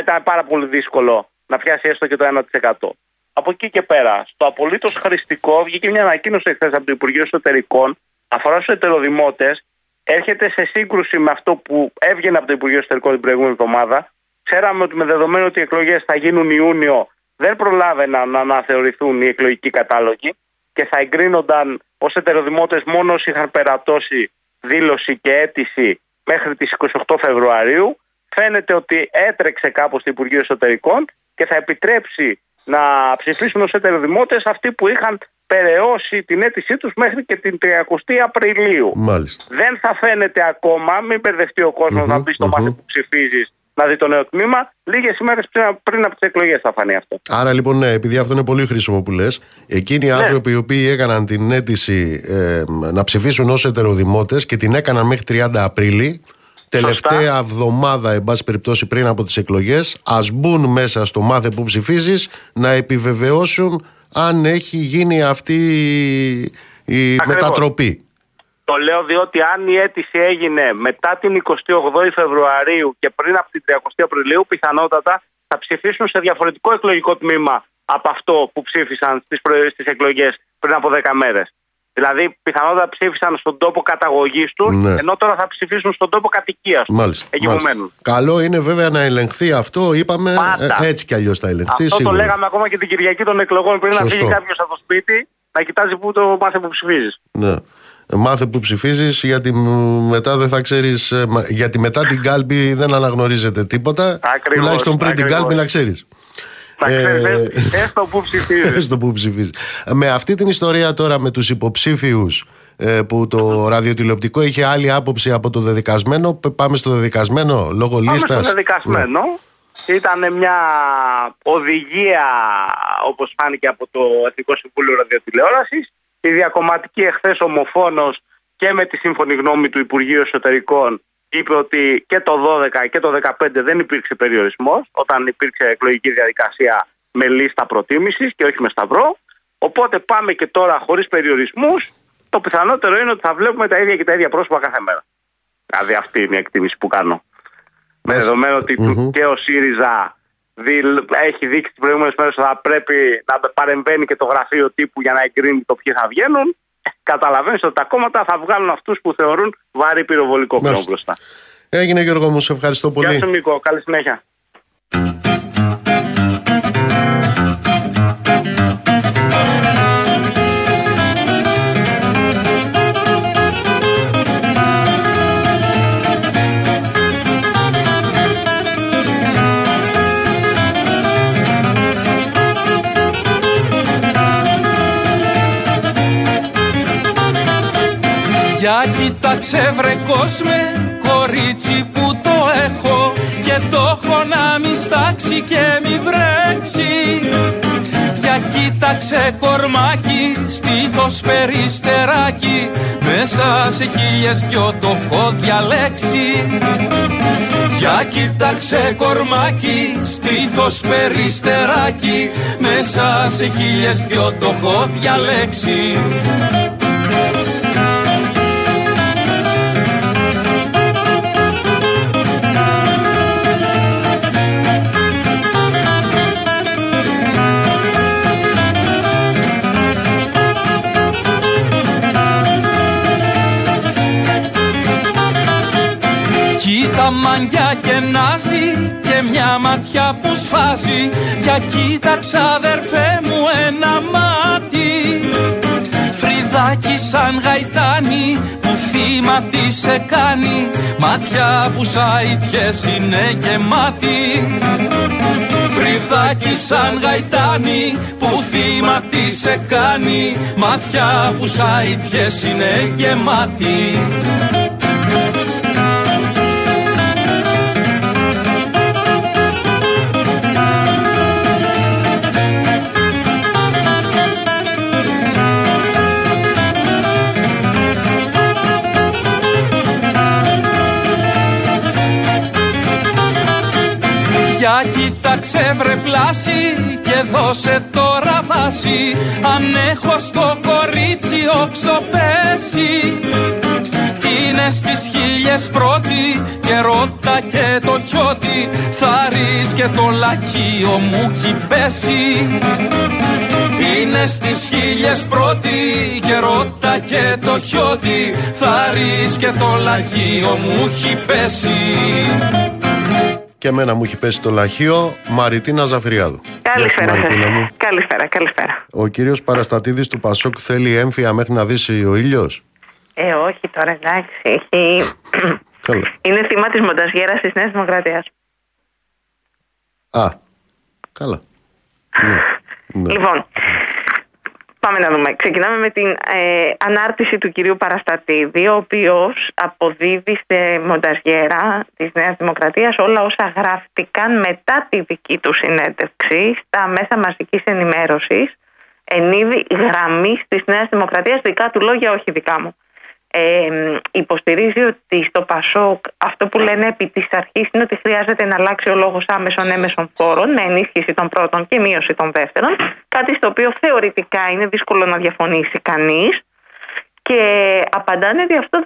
Ήταν πάρα πολύ δύσκολο να πιάσει έστω και το 1%. Από εκεί και πέρα, στο απολύτως χρηστικό, βγήκε μια ανακοίνωση εχθές από το Υπουργείο Εσωτερικών, αφορά στους εταιροδημότες. Έρχεται σε σύγκρουση με αυτό που έβγαινε από το Υπουργείο Εσωτερικών την προηγούμενη εβδομάδα. Ξέραμε ότι με δεδομένο ότι οι εκλογές θα γίνουν Ιούνιο, δεν προλάβαιναν να αναθεωρηθούν οι εκλογικοί κατάλογοι και θα εγκρίνονταν ως εταιροδημότες μόνο όσοι είχαν περατώσει δήλωση και αίτηση μέχρι τις 28 Φεβρουαρίου. Φαίνεται ότι έτρεξε κάπως το Υπουργείο Εσωτερικών και θα επιτρέψει να ψηφίσουν ως εταιροδημότες αυτοί που είχαν περαιώσει την αίτησή τους μέχρι και την 30η Απριλίου. Μάλιστα. Δεν θα φαίνεται ακόμα, μην μπερδευτεί ο κόσμος να μπει στο μάτι που ψηφίζεις να δει το νέο τμήμα. Λίγες ημέρες πριν από τις εκλογές θα φανεί αυτό. Άρα λοιπόν, ναι, επειδή αυτό είναι πολύ χρήσιμο που λες, εκείνοι οι άνθρωποι οι οποίοι έκαναν την αίτηση να ψηφίσουν ως εταιροδημότες και την έκαναν μέχρι 30 Απριλίου, τελευταία εβδομάδα, εν πάση περιπτώσει, πριν από τις εκλογές, ας μπουν μέσα στο μάθε που ψηφίζεις να επιβεβαιώσουν αν έχει γίνει αυτή η μετατροπή. Το λέω διότι αν η αίτηση έγινε μετά την 28η Φεβρουαρίου και πριν από την 30η Απριλίου, πιθανότατα θα ψηφίσουν σε διαφορετικό εκλογικό τμήμα από αυτό που ψήφισαν στις εκλογές πριν από 10 μέρες. Δηλαδή, πιθανότατα ψήφισαν στον τόπο καταγωγής τους, ενώ τώρα θα ψηφίσουν στον τόπο κατοικίας τους. Μάλιστα. Καλό είναι βέβαια να ελεγχθεί αυτό, είπαμε. Πάντα. Έτσι κι αλλιώς θα ελεγχθεί. Αυτό σίγουρα. Το λέγαμε ακόμα και την Κυριακή των εκλογών, πριν να φύγει κάποιος από το σπίτι, να κοιτάζει πού το μάθε που ψηφίζεις. Ναι. Μάθε που ψηφίζεις, γιατί μετά δεν θα ξέρεις. Γιατί μετά την κάλπη δεν αναγνωρίζεται τίποτα. Ακριβώς, τουλάχιστον πριν την κάλπη να ξέρεις. Έστω που ψηφίζει. Με αυτή την ιστορία τώρα με τους υποψήφιους που το ραδιοτηλεοπτικό είχε άλλη άποψη από το δεδικασμένο, πάμε στο δεδικασμένο λόγω λίστας. Πάμε στο δεδικασμένο. Ήταν μια οδηγία, όπως φάνηκε από το Εθνικό Συμβούλιο Ραδιοτηλεόρασης. Η διακομματική εχθές ομοφόνος και με τη σύμφωνη γνώμη του Υπουργείου Εσωτερικών είπε ότι και το 12 και το 15 δεν υπήρξε περιορισμός όταν υπήρξε εκλογική διαδικασία με λίστα προτίμησης και όχι με σταυρό. Οπότε πάμε και τώρα χωρίς περιορισμούς. Το πιθανότερο είναι ότι θα βλέπουμε τα ίδια και τα ίδια πρόσωπα κάθε μέρα. Δηλαδή αυτή είναι η εκτίμηση που κάνω. Με δεδομένο ότι και ο ΣΥΡΙΖΑ έχει δείξει τις προηγούμενες μέρες ότι θα πρέπει να παρεμβαίνει και το γραφείο τύπου για να εγκρίνει το ποιοι θα βγαίνουν. Καταλαβαίνεις ότι τα κόμματα θα βγάλουν αυτούς που θεωρούν βαρύ πυροβολικό πλέον μπροστά. Έγινε, Γιώργο μου, σε ευχαριστώ πολύ. Γεια σου, Νίκο, καλή συνέχεια. Για κοίταξε βρε κόσμε, κορίτσι που το έχω και το έχω να μη στάξει και μη βρέξει. Για κοίταξε κορμάκι, στήθος περιστεράκι, μέσα σε 1002 το έχω διαλέξει. Για κοίταξε κορμάκι, στήθος περιστεράκι, μέσα σε 1002 το έχω διαλέξει. Κοίτα μανιά κενάζει και μια ματιά που σφάζει. Για κοίταξε αδερφέ μου ένα μάτι. Φρυδάκι σαν γαϊτάνι που θύμα τι σε κάνει. Μάτια που σαϊτιές είναι γεμάτη. Φρυδάκι σαν γαϊτάνι που θύμα τι σε κάνει. Μάτια που σαϊτιές είναι γεμάτη. Για κοίταξε βρε πλάση και δώσε τώρα βάση. Αν έχω στο κορίτσι όξο πέσει. Είναι στις 1001 και ρώτα και το χιώτη. Θάρις και το λαχείο μου έχει πέσει. Είναι στις 1001 και ρώτα και το χιώτη. Θάρις και το λαχείο μου έχει πέσει. Και εμένα μου έχει πέσει το λαχείο, Μαριτίνα Ζαφυριάδου. Καλησπέρα σας. Καλησπέρα. Ο κύριος Παραστατίδης του Πασόκ θέλει έμφυα μέχρι να δύσει ο ήλιος. Όχι τώρα, εντάξει. Είναι θύμα της μονταζιέρας της Νέας Δημοκρατίας. Α, καλά. Ναι. Λοιπόν, πάμε να δούμε. Ξεκινάμε με την ανάρτηση του κυρίου Παραστατίδη, ο οποίος αποδίδει στη μονταζιέρα της Νέας Δημοκρατίας όλα όσα γράφτηκαν μετά τη δική του συνέντευξη στα μέσα μαζικής ενημέρωσης, εν είδη γραμμής της Νέας Δημοκρατίας, δικά του λόγια, όχι δικά μου. Υποστηρίζει ότι στο Πασόκ αυτό που λένε επί της αρχής είναι ότι χρειάζεται να αλλάξει ο λόγος άμεσων έμεσων φόρων με ενίσχυση των πρώτων και μείωση των δεύτερων, κάτι στο οποίο θεωρητικά είναι δύσκολο να διαφωνήσει κανείς, και απαντάνε ότι αυτό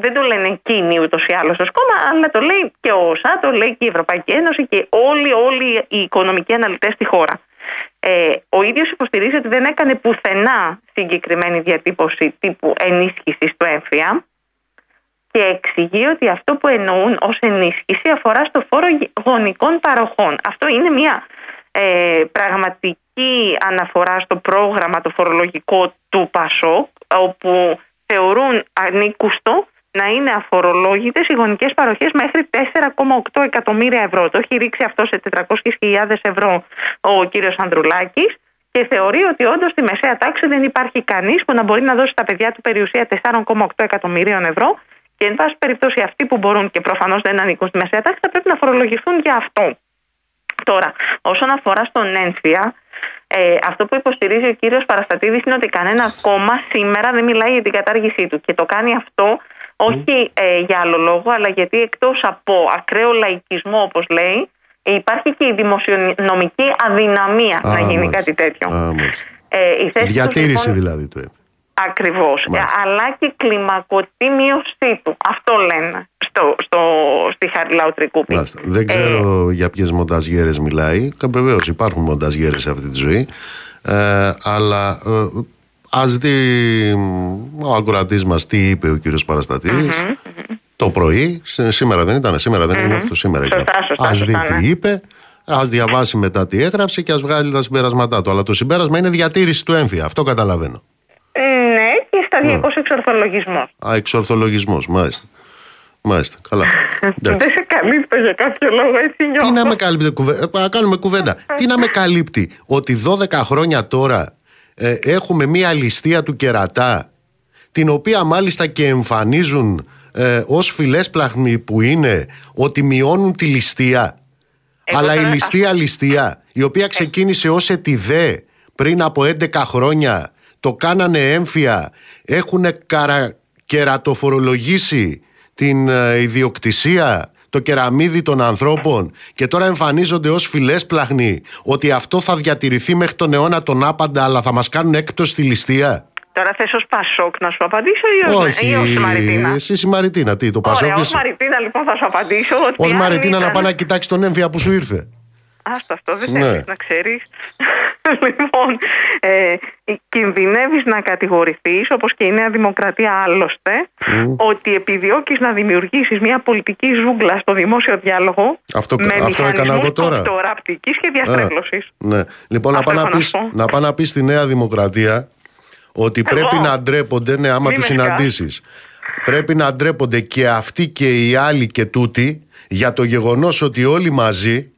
δεν το λένε εκείνοι ούτως ή άλλως ως κόμμα, αλλά το λέει και ο ΩΣΑ, το λέει και η Ευρωπαϊκή Ένωση και όλοι οι οικονομικοί αναλυτές στη χώρα. Ο ίδιος υποστηρίζει ότι δεν έκανε πουθενά συγκεκριμένη διατύπωση τύπου ενίσχυσης του έμφυα και εξηγεί ότι αυτό που εννοούν ως ενίσχυση αφορά στο φόρο γονικών παροχών. Αυτό είναι μια πραγματική αναφορά στο πρόγραμμα το φορολογικό του Πασόκ, όπου θεωρούν ανήκουστο να είναι αφορολόγητες οι γονικές παροχές μέχρι 4,8 εκατομμύρια ευρώ. Το έχει ρίξει αυτό σε 400.000 ευρώ ο κύριος Ανδρουλάκης και θεωρεί ότι όντως στη μεσαία τάξη δεν υπάρχει κανείς που να μπορεί να δώσει στα παιδιά του περιουσία 4,8 εκατομμυρίων ευρώ και εν πάση περιπτώσει αυτοί που μπορούν και προφανώς δεν ανήκουν στη μεσαία τάξη θα πρέπει να αφορολογηθούν για αυτό. Τώρα, όσον αφορά στον έμφυα, αυτό που υποστηρίζει ο κύριος Παραστατίδης είναι ότι κανένα κόμμα σήμερα δεν μιλάει για την κατάργησή του και το κάνει αυτό Όχι για άλλο λόγο, αλλά γιατί εκτός από ακραίο λαϊκισμό, όπως λέει, υπάρχει και η δημοσιονομική αδυναμία να γίνει κάτι τέτοιο. Διατήρηση δηλαδή του ΕΠ. Ακριβώς. Αλλά και κλιμακωτή μείωσή του. Αυτό λένε στη Χαριλαοτρικού πηγή. Δεν ξέρω για ποιες μονταζιέρες μιλάει. Βεβαίως υπάρχουν μονταζιέρες σε αυτή τη ζωή. Αλλά... Ας δει ο ακροατής μας τι είπε ο κύριος Παραστατίδης το πρωί. Σήμερα δεν ήταν, είναι αυτό. Σήμερα ήταν. Ας δει τι είπε, ας διαβάσει μετά τι έγραψε και ας βγάλει τα συμπεράσματά του. Αλλά το συμπέρασμα είναι διατήρηση του έμφυα. Αυτό καταλαβαίνω. Ναι, και σταδιακός εξορθολογισμός. Εξορθολογισμός, μάλιστα. Καλά. Δεν σε καλύπτω για κάποιο λόγο, έτσι νιώθω. Τι να με καλύπτει, κάνουμε κουβέντα. Τι να με καλύπτει ότι 12 χρόνια τώρα. Έχουμε μία ληστεία του κερατά, την οποία μάλιστα και εμφανίζουν ως φιλέσπλαχνοι που είναι, ότι μειώνουν τη ληστεία. Αλλά η ληστεία, η οποία ξεκίνησε ως ετιδέ πριν από 11 χρόνια, το κάνανε έμφυα, έχουν κερατοφορολογήσει την ιδιοκτησία, το κεραμίδι των ανθρώπων, και τώρα εμφανίζονται ως φιλέσπλαχνοι ότι αυτό θα διατηρηθεί μέχρι τον αιώνα τον άπαντα, αλλά θα μας κάνουν έκπτωση στη ληστεία. Τώρα θες ως Πασόκ να σου απαντήσω ή ως Μαριτίνα? Εσύ η Μαριτίνα, τι, το Πασόκ. Ωραία, ως Μαριτίνα λοιπόν θα σου απαντήσω. Ως Μαριτίνα να πάει να κοιτάξει τον έμφυα που σου ήρθε. Άστο αυτό, δεν θέλεις να ξέρεις. Λοιπόν, κινδυνεύεις να κατηγορηθείς, όπως και η Νέα Δημοκρατία άλλωστε, ότι επιδιώκεις να δημιουργήσεις μια πολιτική ζούγκλα στο δημόσιο διάλογο. Αυτό έκανα εγώ τώρα. Τωραπτικής και διαστρέβλωσης. Ναι. Λοιπόν, να πάω να πεις στη Νέα Δημοκρατία ότι πρέπει να ντρέπονται, ναι, άμα τους συναντήσεις. Πρέπει να ντρέπονται και αυτοί και οι άλλοι και τούτοι για το γεγονός ότι όλοι μαζί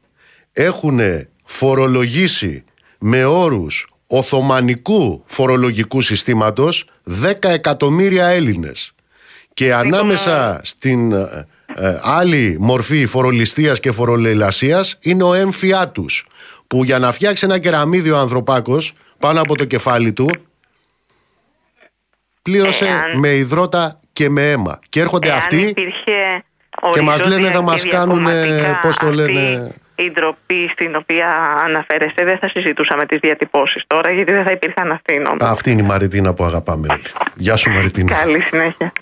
έχουν φορολογήσει με όρους οθωμανικού φορολογικού συστήματος 10 εκατομμύρια Έλληνες. Και ανάμεσα στην άλλη μορφή φορολιστίας και φορολελασίας είναι ο έμφυά τους, που για να φτιάξει ένα κεραμίδιο ανθρωπάκος πάνω από το κεφάλι του πλήρωσε με υδρότα και με αίμα. Και έρχονται αυτοί και μας λένε θα μας κάνουν, πώς το λένε... Η ντροπή στην οποία αναφέρεστε, δεν θα συζητούσαμε τις διατυπώσεις τώρα, γιατί δεν θα υπήρχαν αυτοί νόμοι. Αυτή είναι η Μαριτίνα που αγαπάμε όλοι. Γεια σου, Μαριτίνα. Καλή συνέχεια.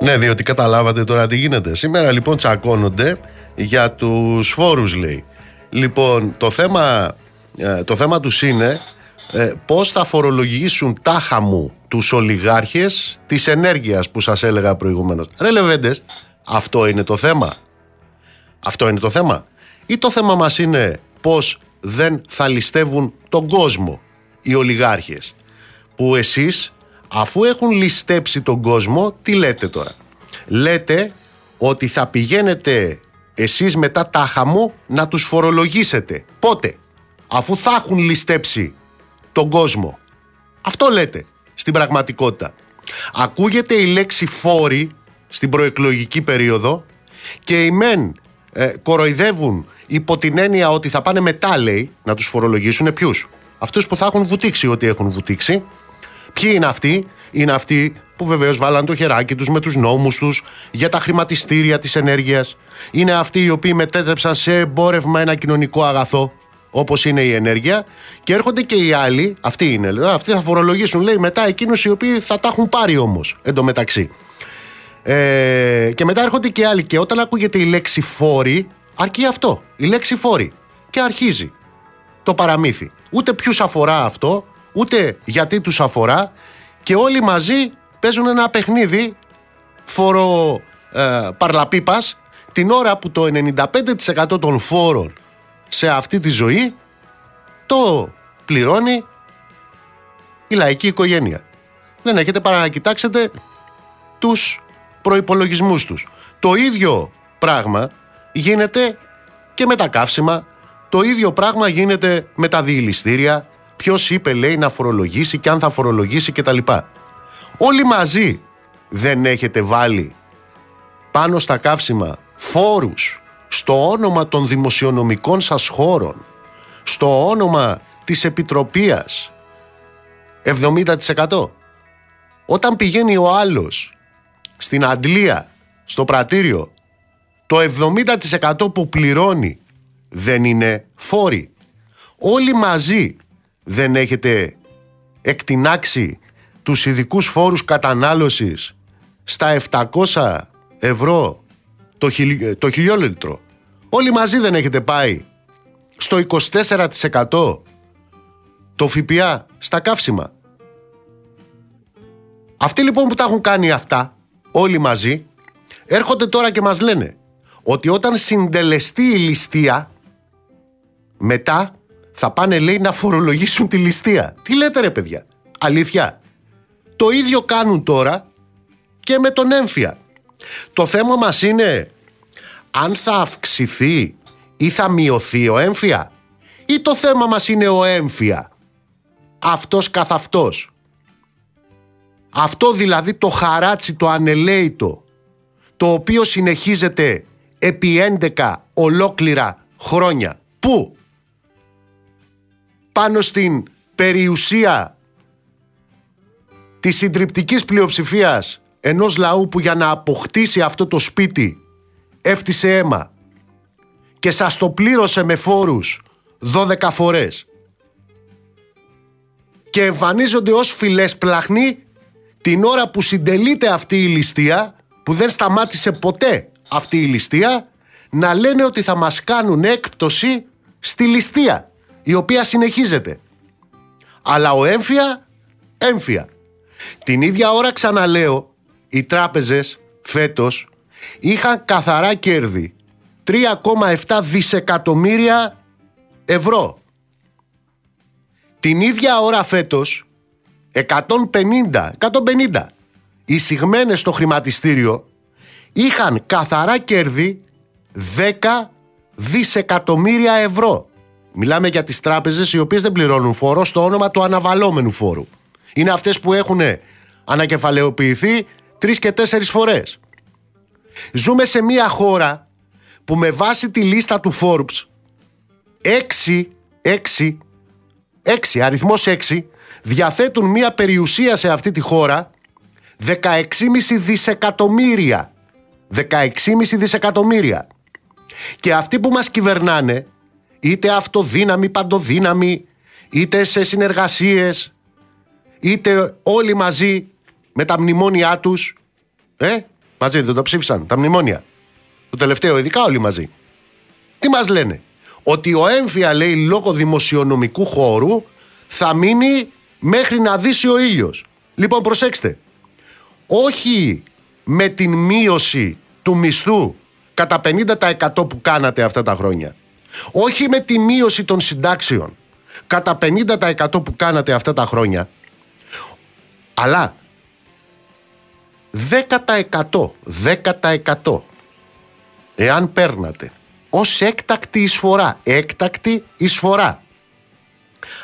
Ναι, διότι καταλάβατε τώρα τι γίνεται. Σήμερα λοιπόν τσακώνονται για τους φόρους, λέει. Λοιπόν, το θέμα τους είναι πώς θα φορολογήσουν τάχα μου τους ολιγάρχες της ενέργειας που σας έλεγα προηγουμένως. Ρε λεβέντες, αυτό είναι το θέμα. Ή το θέμα μας είναι πώς δεν θα ληστεύουν τον κόσμο οι ολιγάρχες. Που εσείς, αφού έχουν ληστέψει τον κόσμο, τι λέτε τώρα? Λέτε ότι θα πηγαίνετε εσείς μετά τάχα μου να τους φορολογήσετε. Πότε? Αφού θα έχουν ληστέψει τον κόσμο. Αυτό λέτε στην πραγματικότητα. Ακούγεται η λέξη φόροι στην προεκλογική περίοδο και οι μεν κοροϊδεύουν υπό την έννοια ότι θα πάνε μετά, λέει, να τους φορολογήσουν. Ποιους? Αυτούς που θα έχουν βουτήξει ό,τι έχουν βουτήξει. Ποιοι είναι αυτοί? Είναι αυτοί που βεβαίως βάλαν το χεράκι τους με τους νόμους τους για τα χρηματιστήρια της ενέργειας. Είναι αυτοί οι οποίοι μετέτρεψαν σε εμπόρευμα ένα κοινωνικό αγαθό, όπως είναι η ενέργεια, και έρχονται και οι άλλοι, αυτοί είναι, αυτοί θα φορολογήσουν, λέει, μετά εκείνους οι οποίοι θα τα έχουν πάρει όμως εντωμεταξύ. Και μετά έρχονται και άλλοι, και όταν ακούγεται η λέξη φόροι, αρκεί αυτό, η λέξη φόροι, και αρχίζει το παραμύθι. Ούτε ποιους αφορά αυτό, ούτε γιατί τους αφορά, και όλοι μαζί παίζουν ένα παιχνίδι φοροπαρλαπίπας, την ώρα που το 95% των φόρων σε αυτή τη ζωή το πληρώνει η λαϊκή οικογένεια. Δεν έχετε παρά να κοιτάξετε τους προϋπολογισμούς τους. Το ίδιο πράγμα γίνεται και με τα καύσιμα, το ίδιο πράγμα γίνεται με τα διυλιστήρια, ποιος είπε, λέει, να φορολογήσει και αν θα φορολογήσει κτλ. Όλοι μαζί δεν έχετε βάλει πάνω στα καύσιμα φόρους στο όνομα των δημοσιονομικών σας χώρων, στο όνομα της επιτροπίας 70%. Όταν πηγαίνει ο άλλος στην Αντλία, στο πρατήριο, το 70% που πληρώνει δεν είναι φόροι. Όλοι μαζί δεν έχετε εκτινάξει τους ειδικούς φόρους κατανάλωσης στα 700 ευρώ το χιλιόλιτρο. Όλοι μαζί δεν έχετε πάει στο 24% το ΦΠΑ στα καύσιμα. Αυτοί λοιπόν που τα έχουν κάνει αυτά όλοι μαζί έρχονται τώρα και μας λένε ότι όταν συντελεστεί η ληστεία μετά θα πάνε, λέει, να φορολογήσουν τη ληστεία. Τι λέτε ρε παιδιά, αλήθεια? Το ίδιο κάνουν τώρα και με τον έμφυα. Το θέμα μας είναι αν θα αυξηθεί ή θα μειωθεί ο έμφυα, ή το θέμα μας είναι ο έμφυα αυτός καθ' αυτός. Αυτό δηλαδή το χαράτσι το ανελέητο, το οποίο συνεχίζεται επί 11 ολόκληρα χρόνια. Πού? Πάνω στην περιουσία της συντριπτικής πλειοψηφίας ενός λαού που για να αποκτήσει αυτό το σπίτι έφτιασε αίμα και σας το πλήρωσε με φόρους 12 φορές και εμφανίζονται ως φυλές πλαχνοί την ώρα που συντελείται αυτή η ληστεία, που δεν σταμάτησε ποτέ αυτή η ληστεία, να λένε ότι θα μας κάνουν έκπτωση στη ληστεία, η οποία συνεχίζεται. Αλλά ο έμφυα. Την ίδια ώρα, ξαναλέω, οι τράπεζες φέτος είχαν καθαρά κέρδη 3,7 δισεκατομμύρια ευρώ. Την ίδια ώρα φέτος 150 εισηγμένες στο χρηματιστήριο είχαν καθαρά κέρδη 10 δισεκατομμύρια ευρώ. Μιλάμε για τις τράπεζες οι οποίες δεν πληρώνουν φόρο στο όνομα του αναβαλόμενου φόρου. Είναι αυτές που έχουν ανακεφαλαιοποιηθεί 3 και 4 φορές. Ζούμε σε μια χώρα που με βάση τη λίστα του Forbes 6 διαθέτουν μια περιουσία σε αυτή τη χώρα 16,5 δισεκατομμύρια. 16,5 δισεκατομμύρια. Και αυτοί που μας κυβερνάνε, είτε αυτοδύναμοι, παντοδύναμοι, είτε σε συνεργασίες, είτε όλοι μαζί με τα μνημόνια τους, μαζί δεν το ψήφισαν, τα μνημόνια. Το τελευταίο ειδικά όλοι μαζί. Τι μας λένε? Ότι ο έμφυα, λέει, λόγω δημοσιονομικού χώρου θα μείνει μέχρι να δύσει ο ήλιος. Λοιπόν, προσέξτε, όχι με την μείωση του μισθού κατά 50% που κάνατε αυτά τα χρόνια, όχι με τη μείωση των συντάξεων κατά 50% που κάνατε αυτά τα χρόνια, αλλά 10% εάν παίρνατε ως έκτακτη εισφορά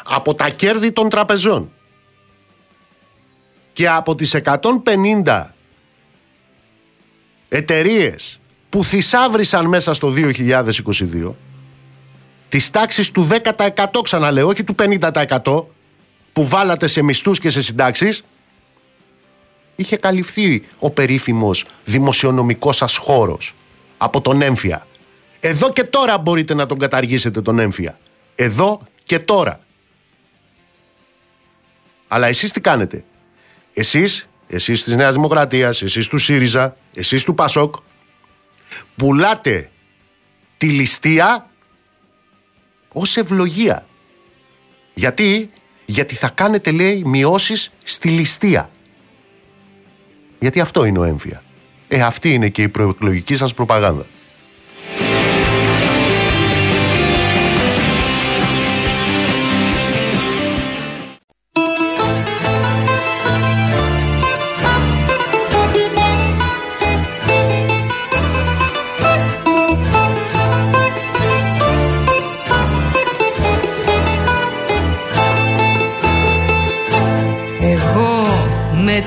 από τα κέρδη των τραπεζών και από τις 150 εταιρείες που θησαύρισαν μέσα στο 2022 τις τάξεις του 10%, ξαναλέω, όχι του 50% που βάλατε σε μισθούς και σε συντάξεις, είχε καλυφθεί ο περίφημος δημοσιονομικός σας χώρος από τον έμφυα. Εδώ και τώρα μπορείτε να τον καταργήσετε τον έμφυα. Εδώ και τώρα. Αλλά εσείς τι κάνετε? Εσείς της Νέας Δημοκρατίας, εσείς του ΣΥΡΙΖΑ, εσείς του ΠΑΣΟΚ, πουλάτε τη ληστεία ως ευλογία. Γιατί? Γιατί θα κάνετε, λέει, μειώσεις στη ληστεία. Γιατί αυτό είναι ο έμφυα. Αυτή είναι και η προεκλογική σας προπαγάνδα.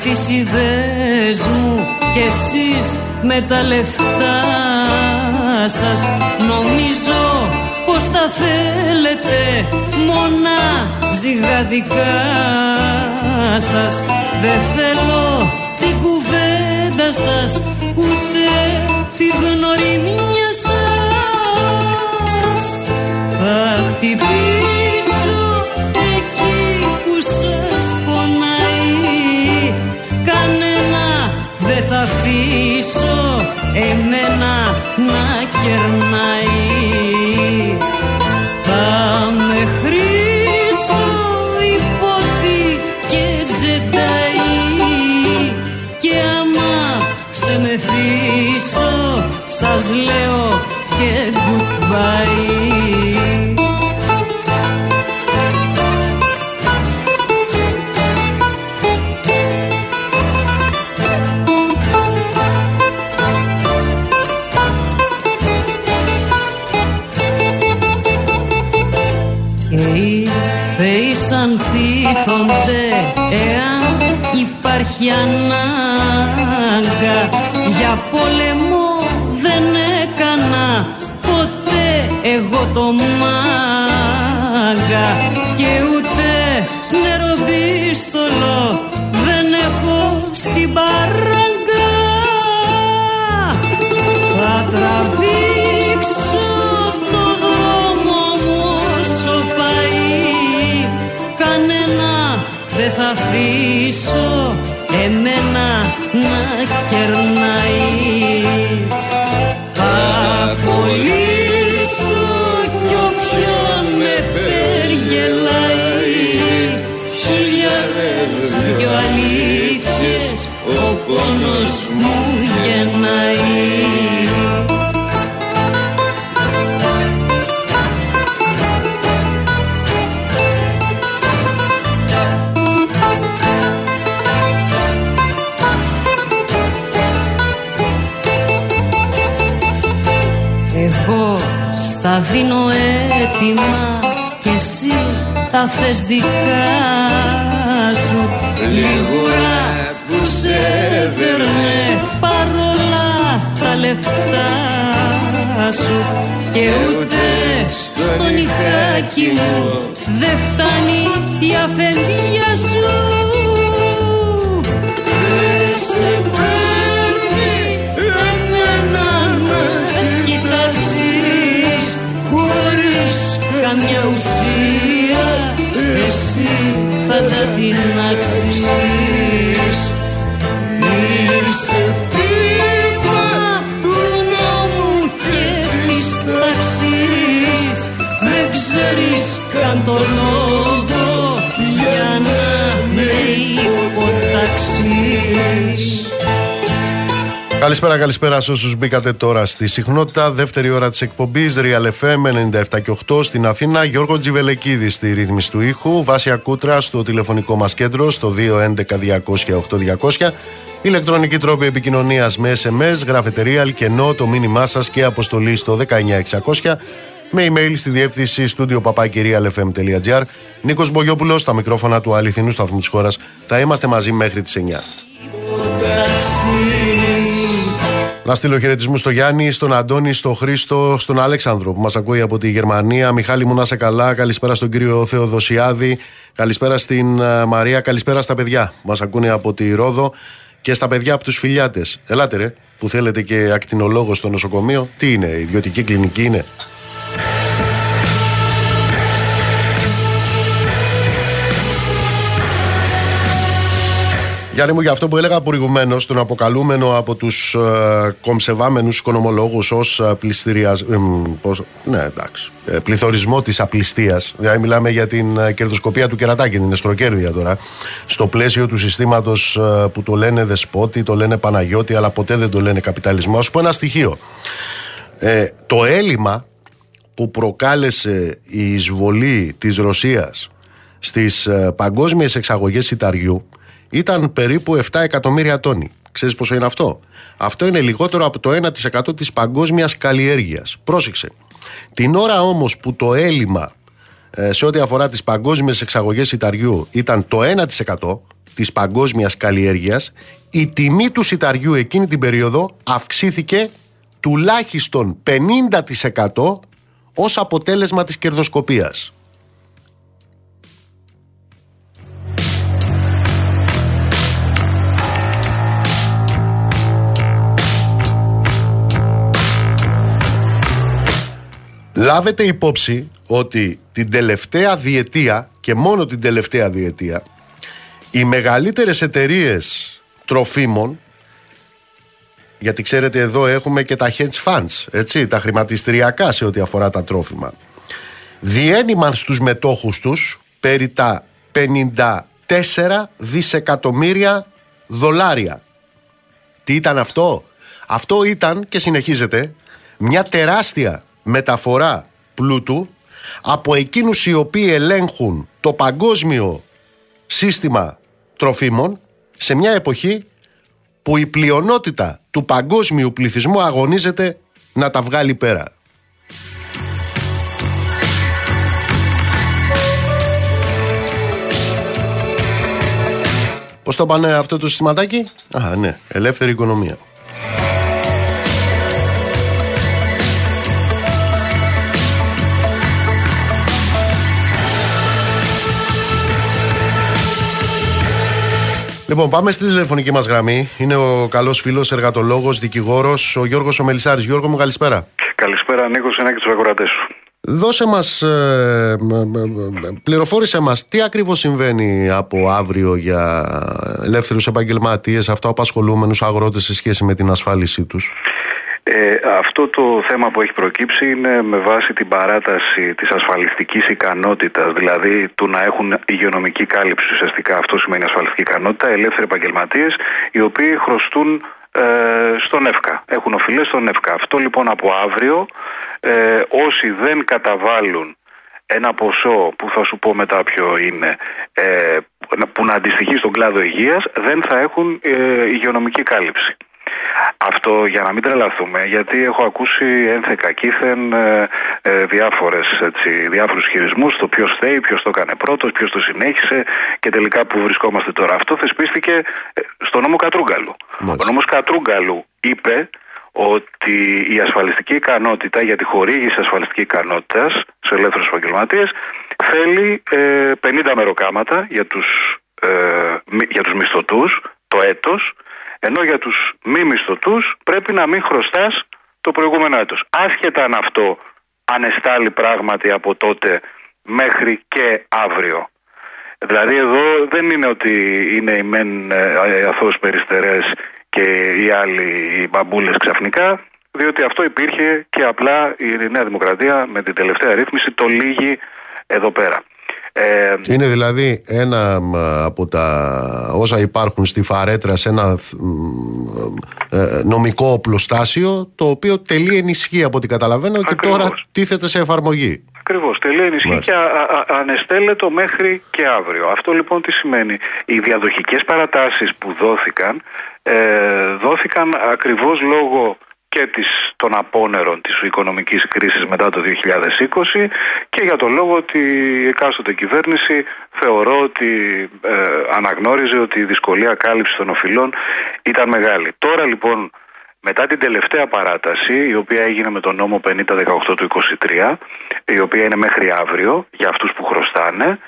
Τις ιδέες μου κι εσείς με τα λεφτά δικά σας. Νομίζω πως τα θέλετε μόνα ζυγαδικά σας. Δεν θέλω την κουβέντα σας, ούτε τη γνωριμία σας. Θα χτυπήσω εκεί που σας πονάει, κανένα δεν θα αφήσω εμένα να κερνάει. Θα με χρήσω υπότι και τζετάει, και άμα ξεμεθύσω σας λέω και goodbye. Εάν υπάρχει ανάγκα για πόλεμο, δεν έκανα ποτέ εγώ το μάγκα, και ούτε νεροπίστολο δεν έχω στην παράγκα. Θα τραβήξω το δρόμο μου όσο πάει, κανένα δεν θα αφήσω εμένα να κερνάει. Θα κολλήσω κι όποιον με περιγελάει, χιλιάδες δυο αλήθειες ο πόνος μου γεννάει. Τα δίνω έτοιμα κι εσύ τα θες δικά σου. Λιγουρά που σε δερνε παρόλα τα λεφτά σου, και ούτε στο νυχάκι μου δεν φτάνει η αφεντία σου. Δεν σε παίρνει εμένα να καμιά ουσία, εσύ θα τα τεινάξεις. Είσαι θύμα του νόμου και της τάξης, δεν ξέρεις καν τον λόγο για να με υποτάξεις. Καλησπέρα, καλησπέρα σε όσους μπήκατε τώρα στη συχνότητα. Δεύτερη ώρα της εκπομπής Real FM 97 και 8 στην Αθήνα. Γιώργο Τζιβελεκίδη στη ρύθμιση του ήχου. Βάσια Κούτρα στο τηλεφωνικό μας κέντρο στο 211-200-8200. Ηλεκτρονική τρόπη επικοινωνίας με SMS. Γράφετε Real και ενώ το μήνυμά σας και αποστολή στο 19600. Με email στη διεύθυνση studio@realfm.gr. Νίκος Μπογιόπουλος στα μικρόφωνα του αληθινού σταθμού της χώρας. Θα είμαστε μαζί μέχρι τις 9. Να στείλω χαιρετισμού στο Γιάννη, στον Αντώνη, στον Χρήστο, στον Αλέξανδρο που μας ακούει από τη Γερμανία. Μιχάλη μου, να σε καλά. Καλησπέρα στον κύριο Θεοδοσιάδη. Καλησπέρα στην Μαρία. Καλησπέρα στα παιδιά που μας ακούνε από τη Ρόδο και στα παιδιά από τους Φιλιάτες. Ελάτε ρε, που θέλετε και ακτινολόγο στο νοσοκομείο. Τι είναι, ιδιωτική κλινική είναι. Γιάννη μου, για αυτό που έλεγα προηγουμένως, τον αποκαλούμενο από τους κομψευάμενους οικονομολόγους ως πληθωρισμό της απληστείας. Δηλαδή μιλάμε για την κερδοσκοπία του κερατάκη, την εστροκέρδεια τώρα, στο πλαίσιο του συστήματος που το λένε Δεσπότη, το λένε Παναγιώτη, αλλά ποτέ δεν το λένε καπιταλισμό. Ας πω ένα στοιχείο. Το έλλειμμα που προκάλεσε η εισβολή της Ρωσίας στις παγκόσμιες εξαγωγές σιταριού ήταν περίπου 7 εκατομμύρια τόνοι. Ξέρεις πόσο είναι αυτό? Αυτό είναι λιγότερο από το 1% της παγκόσμιας καλλιέργειας. Πρόσεξε. Την ώρα όμως που το έλλειμμα σε ό,τι αφορά τις παγκόσμιες εξαγωγές σιταριού ήταν το 1% της παγκόσμιας καλλιέργειας, η τιμή του σιταριού εκείνη την περίοδο αυξήθηκε τουλάχιστον 50% ως αποτέλεσμα της κερδοσκοπίας. Λάβετε υπόψη ότι την τελευταία διετία και μόνο την τελευταία διετία οι μεγαλύτερες εταιρείες τροφίμων, γιατί ξέρετε εδώ έχουμε και τα hedge funds, έτσι, τα χρηματιστηριακά σε ό,τι αφορά τα τρόφιμα, διένυμαν στους μετόχους τους περί τα 54 δισεκατομμύρια δολάρια. Τι ήταν αυτό? Αυτό ήταν, και συνεχίζεται, μια τεράστια μεταφορά πλούτου από εκείνους οι οποίοι ελέγχουν το παγκόσμιο σύστημα τροφίμων σε μια εποχή που η πλειονότητα του παγκόσμιου πληθυσμού αγωνίζεται να τα βγάλει πέρα. Πώς το πάνε αυτό το συστηματάκι? Α, ναι, ελεύθερη οικονομία. Λοιπόν, πάμε στη τηλεφωνική μας γραμμή. Είναι ο καλός φίλος, εργατολόγος, δικηγόρος, ο Γιώργος ο Μελισάρης. Γιώργο μου, καλησπέρα. Καλησπέρα Νίκο, εσένα και τους ακροατές σου. Δώσε μας, πληροφόρησε μας τι ακριβώς συμβαίνει από αύριο για ελεύθερους επαγγελματίες, αυτοαπασχολούμενους αγρότες σε σχέση με την ασφάλισή τους. Αυτό το θέμα που έχει προκύψει είναι με βάση την παράταση της ασφαλιστικής ικανότητας, δηλαδή του να έχουν υγειονομική κάλυψη, ουσιαστικά αυτό σημαίνει ασφαλιστική ικανότητα, ελεύθεροι επαγγελματίες οι οποίοι χρωστούν στον ΕΦΚΑ, έχουν οφειλές στον ΕΦΚΑ. Αυτό λοιπόν από αύριο όσοι δεν καταβάλουν ένα ποσό που θα σου πω μετά ποιο είναι, που να αντιστοιχεί στον κλάδο υγείας, δεν θα έχουν υγειονομική κάλυψη. Αυτό για να μην τρελαθούμε, γιατί έχω ακούσει ένθεκα κήθεν διάφορους χειρισμούς, το ποιος θέλει, ποιος το έκανε πρώτος, ποιος το συνέχισε και τελικά που βρισκόμαστε τώρα. Αυτό θεσπίστηκε στο νόμο Κατρούγκαλου. Μάλιστα. Ο νόμος Κατρούγκαλου είπε ότι η ασφαλιστική ικανότητα, για τη χορήγηση ασφαλιστικής ικανότητας σε ελεύθερους επαγγελματίες, θέλει 50 μεροκάματα για τους μισθωτούς το έτος, ενώ για τους μη μισθωτούς πρέπει να μην χρωστάς το προηγούμενο έτος. Άσχετα αν αυτό ανεστάλλει πράγματι από τότε μέχρι και αύριο. Δηλαδή εδώ δεν είναι ότι είναι οι μεν αθώες περιστερές και οι άλλοι οι μπαμπούλες ξαφνικά, διότι αυτό υπήρχε και απλά η Νέα Δημοκρατία με την τελευταία ρύθμιση το λύγει εδώ πέρα. Είναι δηλαδή ένα από τα όσα υπάρχουν στη φαρέτρα σε ένα νομικό οπλοστάσιο, το οποίο τελεί ενισχύει από ό,τι καταλαβαίνω. Ακριβώς. Και τώρα τίθεται σε εφαρμογή. Ακριβώς, τελεί ενισχύει και ανεστέλλεται μέχρι και αύριο. Αυτό λοιπόν τι σημαίνει? Οι διαδοχικές παρατάσεις που δόθηκαν δόθηκαν ακριβώς λόγω και των απόνερων της οικονομικής κρίσης μετά το 2020 και για το λόγο ότι η εκάστοτε κυβέρνηση θεωρώ ότι αναγνώριζε ότι η δυσκολία κάλυψης των οφειλών ήταν μεγάλη. Τώρα λοιπόν, μετά την τελευταία παράταση, η οποία έγινε με τον νόμο 50-18 του 23, η οποία είναι μέχρι αύριο για αυτούς που χρωστάνε,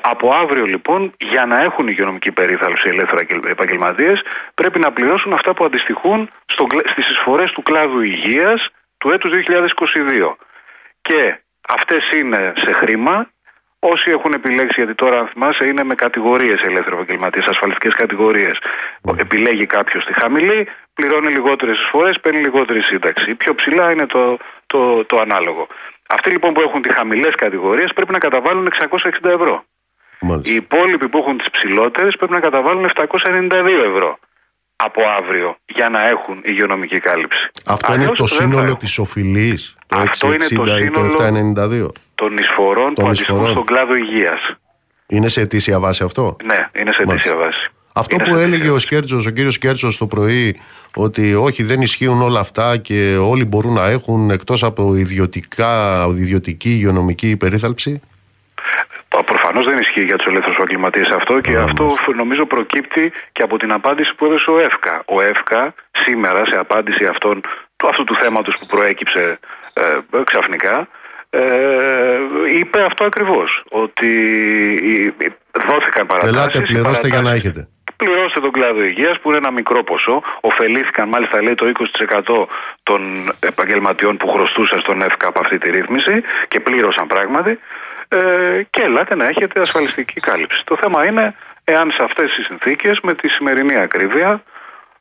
από αύριο λοιπόν, για να έχουν υγειονομική περίθαλψη οι ελεύθεροι επαγγελματίες, πρέπει να πληρώσουν αυτά που αντιστοιχούν στις εισφορές του κλάδου υγείας του έτους 2022. Και αυτές είναι σε χρήμα. Όσοι έχουν επιλέξει, γιατί τώρα αν θυμάσαι είναι με κατηγορίες ελεύθεροι επαγγελματίες, ασφαλιστικές κατηγορίες. Επιλέγει κάποιος τη χαμηλή, πληρώνει λιγότερες εισφορές, παίρνει λιγότερη σύνταξη. Πιο ψηλά είναι το ανάλογο. Αυτοί λοιπόν που έχουν τις χαμηλές κατηγορίες πρέπει να καταβάλουν 660 ευρώ. Μάλιστα. Οι υπόλοιποι που έχουν τις ψηλότερες πρέπει να καταβάλουν 792 ευρώ από αύριο για να έχουν υγειονομική κάλυψη. Αυτό είναι το σύνολο της οφειλής, το 660 ή το 792. Των εισφορών που αντιστοιχούν στον κλάδο υγείας. Είναι σε αιτήσια βάση αυτό? Ναι, είναι σε αιτήσια βάση. Αυτό είναι που έλεγε ο κύριος Σκέρτσος το πρωί, ότι όχι, δεν ισχύουν όλα αυτά και όλοι μπορούν να έχουν εκτός από ιδιωτική υγειονομική περίθαλψη. Προφανώς δεν ισχύει για τους ελεύθερους επαγγελματίες αυτό και αυτό νομίζω προκύπτει και από την απάντηση που έδωσε ο ΕΦΚΑ. Ο ΕΦΚΑ σήμερα σε απάντηση αυτών του αυτού του θέματος που προέκυψε ξαφνικά, είπε αυτό ακριβώς, ότι δόθηκαν παρατάσεις. Ελάτε, πληρώστε για να έχετε. Πληρώστε τον κλάδο υγείας που είναι ένα μικρό ποσό. Ωφελήθηκαν, μάλιστα λέει, το 20% των επαγγελματιών που χρωστούσαν στον ΕΦΚΑ από αυτή τη ρύθμιση και πλήρωσαν πράγματι. Και ελάτε να έχετε ασφαλιστική κάλυψη. Το θέμα είναι εάν σε αυτές τις συνθήκες, με τη σημερινή ακρίβεια,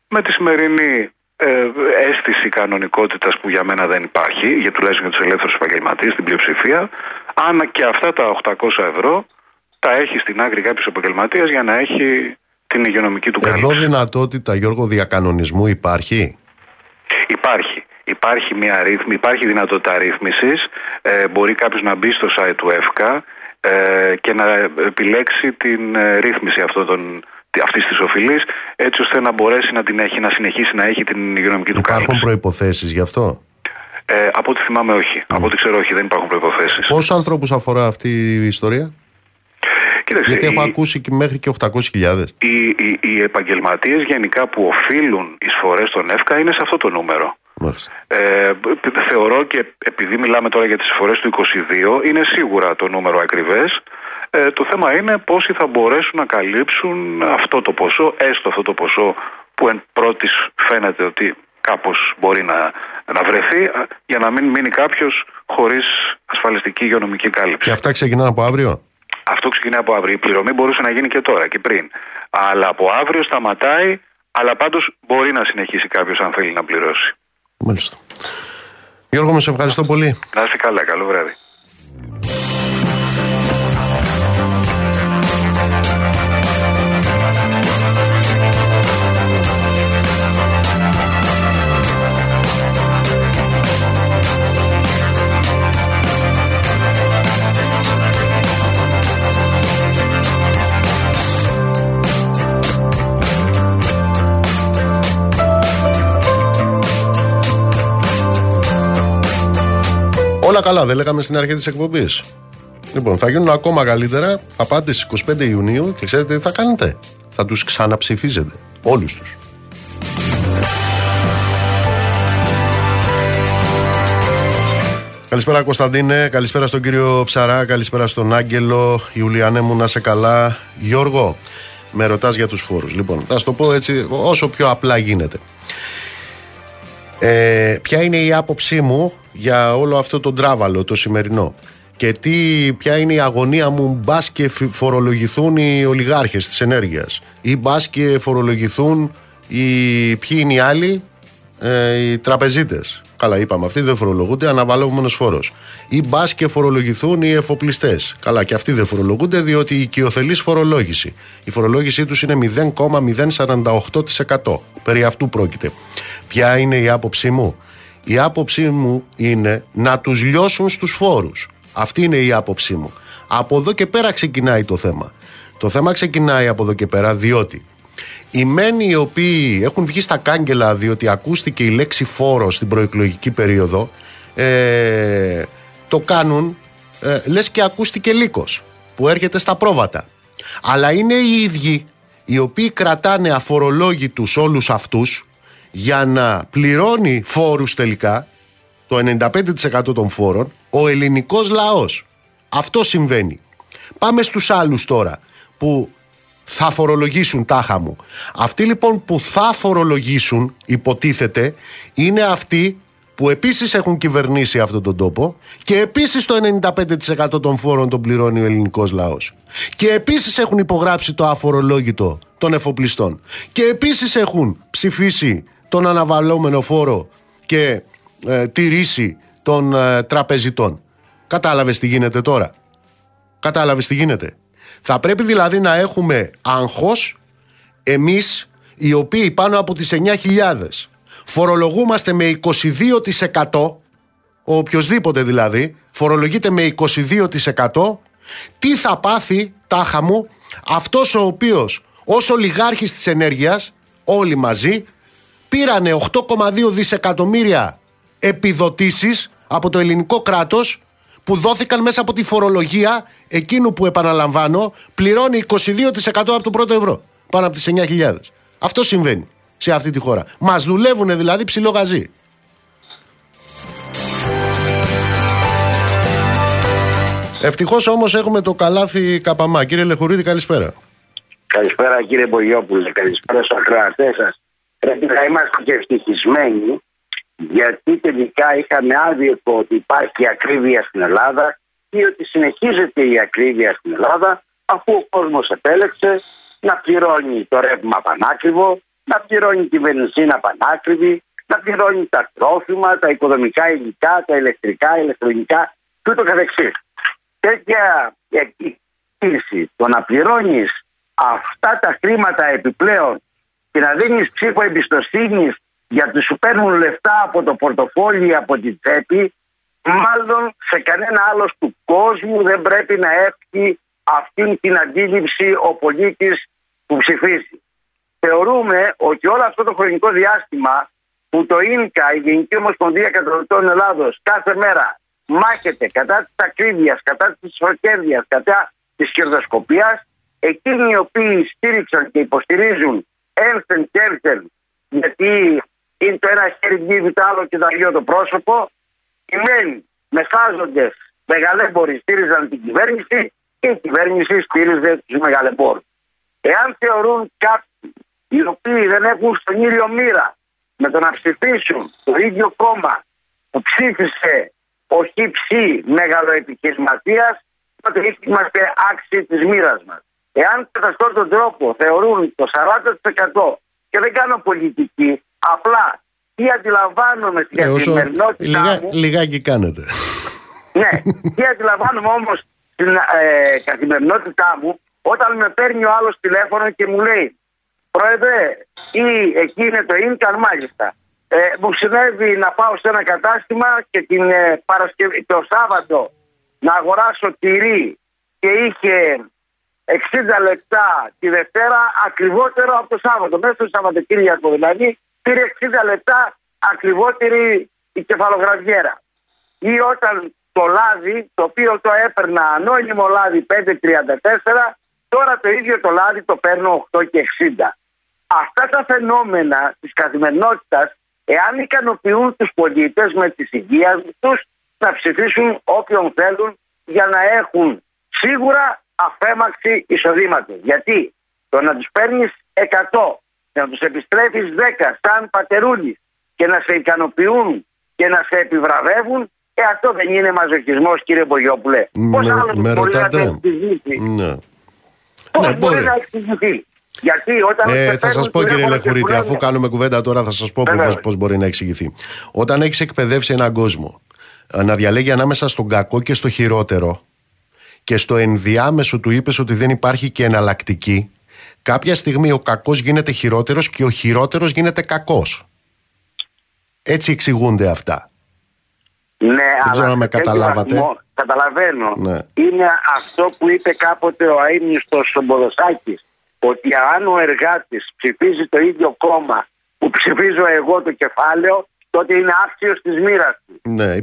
με τη σημερινή αίσθηση κανονικότητας που για μένα δεν υπάρχει, για τουλάχιστον για τους ελεύθερους επαγγελματίες, την πλειοψηφία, αν και αυτά τα 800 ευρώ τα έχει στην άκρη κάποιος επαγγελματίας για να έχει την υγειονομική του κάλυψη. Εδώ δυνατότητα, Γιώργο, διακανονισμού υπάρχει? Υπάρχει. Υπάρχει δυνατότητα ρύθμισης. Μπορεί κάποιος να μπει στο site του ΕΦΚΑ και να επιλέξει την ρύθμιση αυτής της οφειλής, έτσι ώστε να μπορέσει να την έχει, να συνεχίσει να έχει την υγειονομική του κάλυψη. Υπάρχουν προϋποθέσεις γι' αυτό? Από ό,τι θυμάμαι όχι. Από ό,τι ξέρω όχι, δεν υπάρχουν προϋποθέσεις. Πόσους ανθρώπους αφορά αυτή η ιστορία? Κοίταξε, γιατί έχω ακούσει και μέχρι και 800.000. Οι επαγγελματίες γενικά που οφείλουν εισφορές στον ΕΦΚΑ είναι σε αυτό το νούμερο. Θεωρώ, και επειδή μιλάμε τώρα για τις εισφορές του 22, είναι σίγουρα το νούμερο ακριβές. Το θέμα είναι πόσοι θα μπορέσουν να καλύψουν αυτό το ποσό, έστω αυτό το ποσό που εν πρώτης φαίνεται ότι κάπως μπορεί να βρεθεί, για να μην μείνει κάποιος χωρίς ασφαλιστική υγειονομική κάλυψη. Και αυτά ξεκινάνε από αύριο? Αυτό ξεκινάει από αύριο. Η πληρωμή μπορούσε να γίνει και τώρα και πριν, αλλά από αύριο σταματάει. Αλλά πάντως μπορεί να συνεχίσει κάποιος αν θέλει να πληρώσει. Μάλιστα. Γιώργο, μου σε ευχαριστώ πολύ. Να είστε καλά, καλό βράδυ. Όλα καλά, δεν λέγαμε στην αρχή της εκπομπής? Λοιπόν, θα γίνουν ακόμα καλύτερα. Θα πάτε στις 25 Ιουνίου και ξέρετε τι θα κάνετε? Θα τους ξαναψηφίζετε. Όλους τους. Καλησπέρα Κωνσταντίνε, καλησπέρα στον κύριο Ψαρά, καλησπέρα στον Άγγελο. Ιουλιανέ μου, να σε καλά. Γιώργο, με ρωτάς για τους φόρους. Λοιπόν, θα σου το πω έτσι όσο πιο απλά γίνεται. Ποια είναι η άποψή μου για όλο αυτό το τράβαλο το σημερινό και ποια είναι η αγωνία μου, μπας και φορολογηθούν οι ολιγάρχες της ενέργειας ή μπας και φορολογηθούν ποιοι είναι οι άλλοι, οι τραπεζίτες. Καλά, είπαμε, αυτοί δεν φορολογούνται, αναβαλλόμενος φόρος. Ή μπας και φορολογηθούν οι εφοπλιστές. Καλά, και αυτοί δεν φορολογούνται, διότι η οικειοθελής φορολόγηση. Η φορολόγησή τους είναι 0,048%. Περί αυτού πρόκειται. Ποια είναι η άποψή μου? Η άποψή μου είναι να τους λιώσουν στους φόρους. Αυτή είναι η άποψή μου. Από εδώ και πέρα ξεκινάει το θέμα. Το θέμα ξεκινάει από εδώ και πέρα, διότι οι μένοι οι οποίοι έχουν βγει στα κάγκελα διότι ακούστηκε η λέξη φόρο στην προεκλογική περίοδο, το κάνουν λες και ακούστηκε λύκος που έρχεται στα πρόβατα. Αλλά είναι οι ίδιοι οι οποίοι κρατάνε αφορολόγητους όλους αυτούς για να πληρώνει φόρους τελικά, το 95% των φόρων, ο ελληνικός λαός. Αυτό συμβαίνει. Πάμε στους άλλους τώρα που θα φορολογήσουν, τάχα μου. Αυτοί λοιπόν που θα φορολογήσουν, υποτίθεται, είναι αυτοί που επίσης έχουν κυβερνήσει αυτόν τον τόπο και επίσης το 95% των φόρων τον πληρώνει ο ελληνικός λαός. Και επίσης έχουν υπογράψει το αφορολόγητο των εφοπλιστών. Και επίσης έχουν ψηφίσει τον αναβαλλόμενο φόρο και τη ρίση των τραπεζιτών. Κατάλαβες τι γίνεται τώρα? Κατάλαβες τι γίνεται? Θα πρέπει δηλαδή να έχουμε άγχος εμείς, οι οποίοι πάνω από τις 9.000 φορολογούμαστε με 22%, ο οποιοσδήποτε δηλαδή φορολογείται με 22%, τι θα πάθει, τάχα μου, αυτός ο οποίος ως ολιγάρχης της ενέργειας, όλοι μαζί, πήρανε 8,2 δισεκατομμύρια επιδοτήσεις από το ελληνικό κράτος που δόθηκαν μέσα από τη φορολογία εκείνου που, επαναλαμβάνω, πληρώνει 22% από το πρώτο ευρώ, πάνω από τις 9.000. Αυτό συμβαίνει σε αυτή τη χώρα. Μας δουλεύουν δηλαδή ψιλογαζί. Ευτυχώς όμως έχουμε το καλάθι Καπαμά. Κύριε Λεχουρίτη, καλησπέρα. Καλησπέρα κύριε Μπογιόπουλε, καλησπέρα στους ακροατές σας. Πρέπει να είμαστε και ευτυχισμένοι, γιατί τελικά είχαμε άδειο το ότι υπάρχει ακρίβεια στην Ελλάδα ή ότι συνεχίζεται η ακρίβεια στην Ελλάδα, αφού ο κόσμος επέλεξε να πληρώνει το ρεύμα πανάκριβο, να πληρώνει τη βενζίνα πανάκριβη, να πληρώνει τα τρόφιμα, τα οικοδομικά υλικά, τα ηλεκτρικά, ηλεκτρονικά και ούτω καθεξής. Τέτοια εκτίμηση, το να πληρώνει αυτά τα χρήματα επιπλέον και να δίνει ψήφο εμπιστοσύνη γιατί σου παίρνουν λεφτά από το πορτοφόλι, από την τσέπη, μάλλον σε κανένα άλλο του κόσμου δεν πρέπει να έχει αυτή την αντίληψη ο πολίτης που ψηφίζει. Θεωρούμε ότι όλο αυτό το χρονικό διάστημα που το ΊΝΚΑ, η Γενική Ομοσπονδία Καταναλωτών Ελλάδος, κάθε μέρα μάχεται κατά της ακρίβειας, κατά της ισοκέρδειας, κατά της κερδοσκοπίας, εκείνοι οι οποίοι στήριξαν και υποστηρίζουν ένθεν και ένθεν, γιατί είναι το ένα χέρι γύβει το άλλο και το αλλιώ το πρόσωπο, οι μεν μεσάζοντες μεγαλέμποροι στήριζαν την κυβέρνηση και η κυβέρνηση στήριζε τους μεγαλεμπόρους. Εάν θεωρούν κάποιοι οι οποίοι δεν έχουν στον ίδιο μοίρα με το να ψηφίσουν το ίδιο κόμμα που ψήφισε ο χυψή μεγαλοεπιχειρηματίας, τότε είμαστε άξιοι της μοίρας μας. Εάν κατά αυτόν τον τρόπο θεωρούν το 40%, και δεν κάνω πολιτική, απλά τι αντιλαμβάνομαι στην καθημερινότητά μου. Λιγάκι κάνετε. Ναι, τι αντιλαμβάνομαι όμως στην καθημερινότητά μου, όταν με παίρνει ο άλλος τηλέφωνο και μου λέει: Πρόεδρε, ή εκεί είναι το ΊΝΚΑ, μάλιστα. Μου συνέβη να πάω σε ένα κατάστημα και την Παρασκευή, το Σάββατο, να αγοράσω τυρί και είχε 60 λεπτά τη Δευτέρα ακριβότερο από το Σάββατο. Μέσα στο Σαββατοκύριακο δηλαδή πήρε 60 λεπτά ακριβότερη η κεφαλογραβιέρα. Ή όταν το λάδι, το οποίο το έπαιρνα ανώνυμο λάδι 5,34, τώρα το ίδιο το λάδι το παίρνω 8,60. Αυτά τα φαινόμενα της καθημερινότητας, εάν ικανοποιούν τους πολίτες με τις υγείας τους, να ψηφίσουν όποιον θέλουν για να έχουν σίγουρα αφέμαξη εισοδήματος. Γιατί το να τους παίρνεις 100 και να τους επιστρέφεις 10 σαν πατερούλι και να σε ικανοποιούν και να σε επιβραβεύουν, αυτό δεν είναι μαζοχισμός κύριε Μπογιόπουλε? Πώς άλλο μπορεί να το εξηγήσει? Πώς μπορεί να εξηγηθεί? Γιατί όταν θα σας πω κύριε Λεχουρίτη, αφού κάνουμε κουβέντα τώρα θα σας πω πώς μπορεί να εξηγηθεί. Όταν έχεις εκπαιδεύσει έναν κόσμο να διαλέγει ανάμεσα στον κακό και στο χειρότερο, και στο ενδιάμεσο του είπες ότι δεν υπάρχει και εναλλακτική, κάποια στιγμή ο κακός γίνεται χειρότερος και ο χειρότερος γίνεται κακός. Έτσι εξηγούνται αυτά. Ναι, δεν ξέρω αν με καταλάβατε. Καταλαβαίνω. Ναι. Είναι αυτό που είπε κάποτε ο αείμνηστος Μποδοσάκης, ότι αν ο εργάτης ψηφίζει το ίδιο κόμμα που ψηφίζω εγώ το κεφάλαιο, τότε είναι άξιος της μοίρας του. Ναι,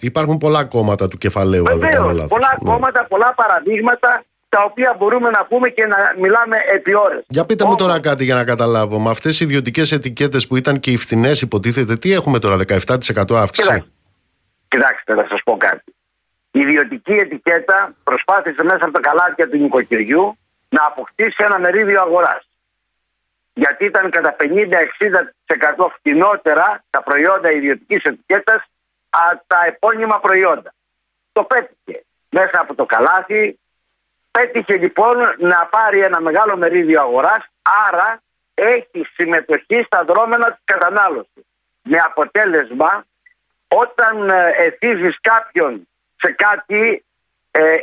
υπάρχουν πολλά κόμματα του κεφαλαίου. Βεβαίως, πολλά κόμματα, πολλά παραδείγματα, τα οποία μπορούμε να πούμε και να μιλάμε επί ώρες. Για πείτε μου τώρα κάτι για να καταλάβω. Με αυτές οι ιδιωτικές ετικέτες που ήταν και οι φθηνές, υποτίθεται, τι έχουμε τώρα, 17% αύξηση? Κοιτάξτε, θα σας πω κάτι. Η ιδιωτική ετικέτα προσπάθησε μέσα από τα καλάθια του νοικοκυριού να αποκτήσει ένα μερίδιο αγοράς. Γιατί ήταν κατά 50-60% φτηνότερα τα προϊόντα ιδιωτικής ετικέτας από τα επώνυμα προϊόντα. Το πέτυχε μέσα από το καλάθι. Πέτυχε λοιπόν να πάρει ένα μεγάλο μερίδιο αγοράς, άρα έχει συμμετοχή στα δρόμενα της κατανάλωσης. Με αποτέλεσμα, όταν εθίζεις κάποιον σε κάτι,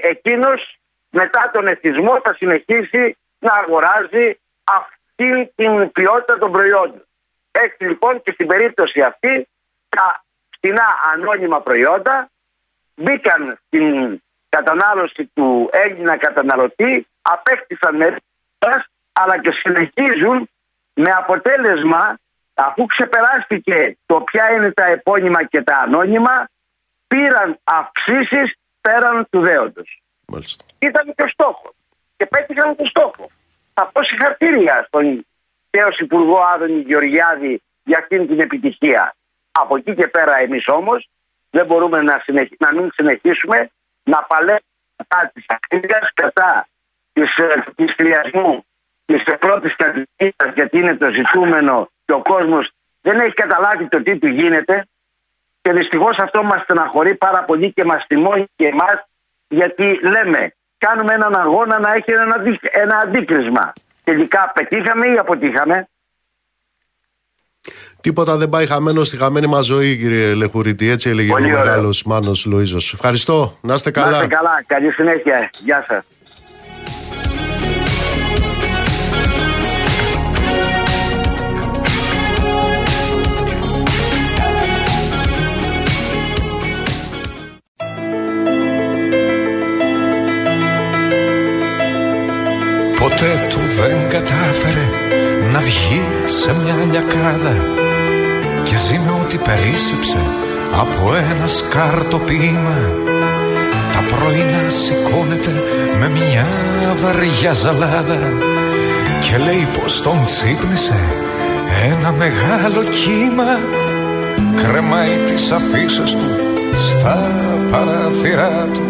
εκείνος μετά τον εθισμό θα συνεχίσει να αγοράζει αυτή την ποιότητα των προϊόντων. Έτσι λοιπόν και στην περίπτωση αυτή τα φτηνά ανώνυμα προϊόντα μπήκαν στην κατανάλωση του Έλληνα καταναλωτή, απέκτησαν μερικές, αλλά και συνεχίζουν, με αποτέλεσμα, αφού ξεπεράστηκε το ποια είναι τα επώνυμα και τα ανώνυμα, πήραν αυξήσεις πέραν του δέοντος. Μάλιστα. Ήταν και ο στόχος. Και πέτυχαν το στόχο. Θα πω συγχαρητήρια στον τέος Υπουργό Άδωνη Γεωργιάδη για αυτήν την επιτυχία. Από εκεί και πέρα εμείς όμως δεν μπορούμε να μην συνεχίσουμε να παλέψουμε κατά της ακρίβειας, κατά της χρειασμού, της πρώτης κατοικίας, γιατί είναι το ζητούμενο και ο κόσμος δεν έχει καταλάβει το τι του γίνεται. Και δυστυχώς αυτό μας στεναχωρεί πάρα πολύ και μας τιμώνει και εμάς, γιατί λέμε, κάνουμε έναν αγώνα να έχει ένα αντίκρισμα. Τελικά πετύχαμε ή αποτύχαμε? Τίποτα δεν πάει χαμένο στη χαμένη μας ζωή, κύριε Λεχουρίτη. Έτσι έλεγε πολύ ο μεγάλος Μάνος Λοΐζος. Ευχαριστώ. Να είστε καλά. Να είστε καλά. Καλή συνέχεια. Γεια σας. Ποτέ του δεν κατάφερε να βγει σε μια λιακάδα και ζει με ό,τι περίσσεψε από ένα σκάρτο ποίημα. Τα πρωινά σηκώνεται με μια βαριά ζαλάδα και λέει πως τον ξύπνησε ένα μεγάλο κύμα. Κρεμάει τις αφίσες του στα παράθυρά του,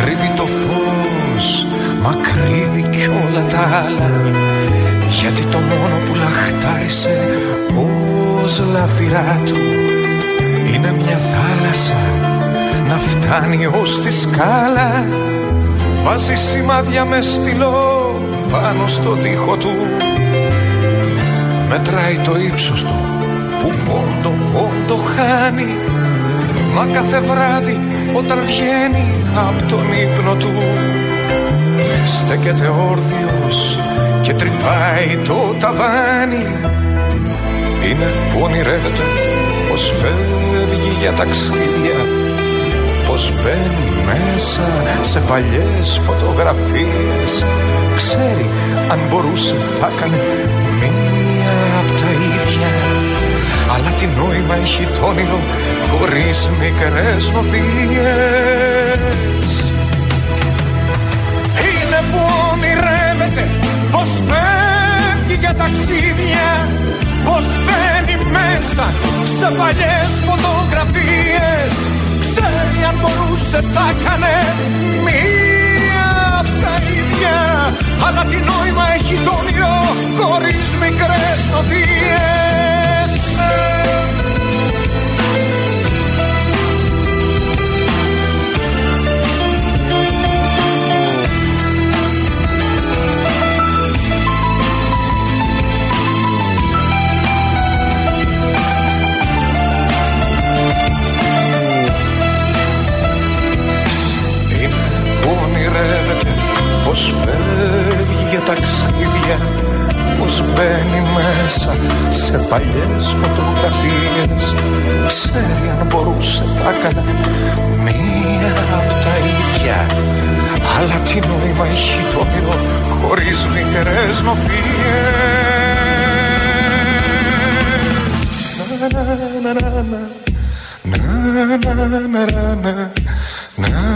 κρύβει το φως, μα κρύβει κι όλα τα άλλα, γιατί το μόνο που λαχτάρισε ως λαφυρά του είναι μια θάλασσα να φτάνει ως τη σκάλα. Βάζει σημάδια με στυλό πάνω στο τοίχο του, μετράει το ύψος του που πόντο χάνει. Μα κάθε βράδυ όταν βγαίνει από τον ύπνο του, στέκεται όρθιος και τρυπάει το ταβάνι. Είναι που ονειρεύεται πως φεύγει για ταξίδια, πως μπαίνει μέσα σε παλιές φωτογραφίες. Ξέρει αν μπορούσε θα έκανε μία από τα ίδια, αλλά τι νόημα έχει το όνειρο χωρίς μικρές νοθείες. Που ονειρεύεται πως φεύγει για ταξίδια, πως μπαίνει μέσα σε παλιές φωτογραφίες. Ξέρει αν μπορούσε θα έκανε μία απ' τα ίδια, αλλά τι νόημα έχει το όνειρο χωρίς μικρές νοθείες. Πως φεύγει για ταξίδια, πως μπαίνει μέσα σε παλιές φωτογραφίες. Ξέρει αν μπορούσε θα έκανε μία από τα ίδια, αλλά τι νόημα έχει το όνειρο χωρίς μικρές νοθείες.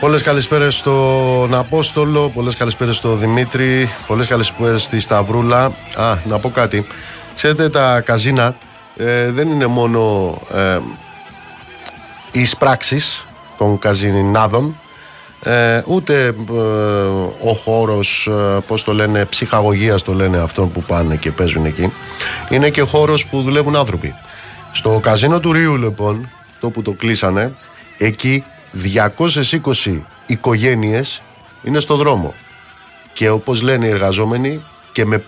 Πολλές καλησπέρες στον Απόστολο, πολλές καλησπέρες στον Δημήτρη, πολλές καλησπέρες στη Σταυρούλα. Α, να πω κάτι. Ξέρετε, τα καζίνα δεν είναι μόνο οι εισπράξεις των καζινάδων, ούτε ο χώρος, πώς το λένε, ψυχαγωγίας το λένε αυτών που πάνε και παίζουν εκεί. Είναι και χώρος που δουλεύουν άνθρωποι. Στο καζίνο του Ρίου λοιπόν, το που το κλείσανε, εκεί 220 οικογένειες είναι στο δρόμο. Και όπως λένε οι εργαζόμενοι, και με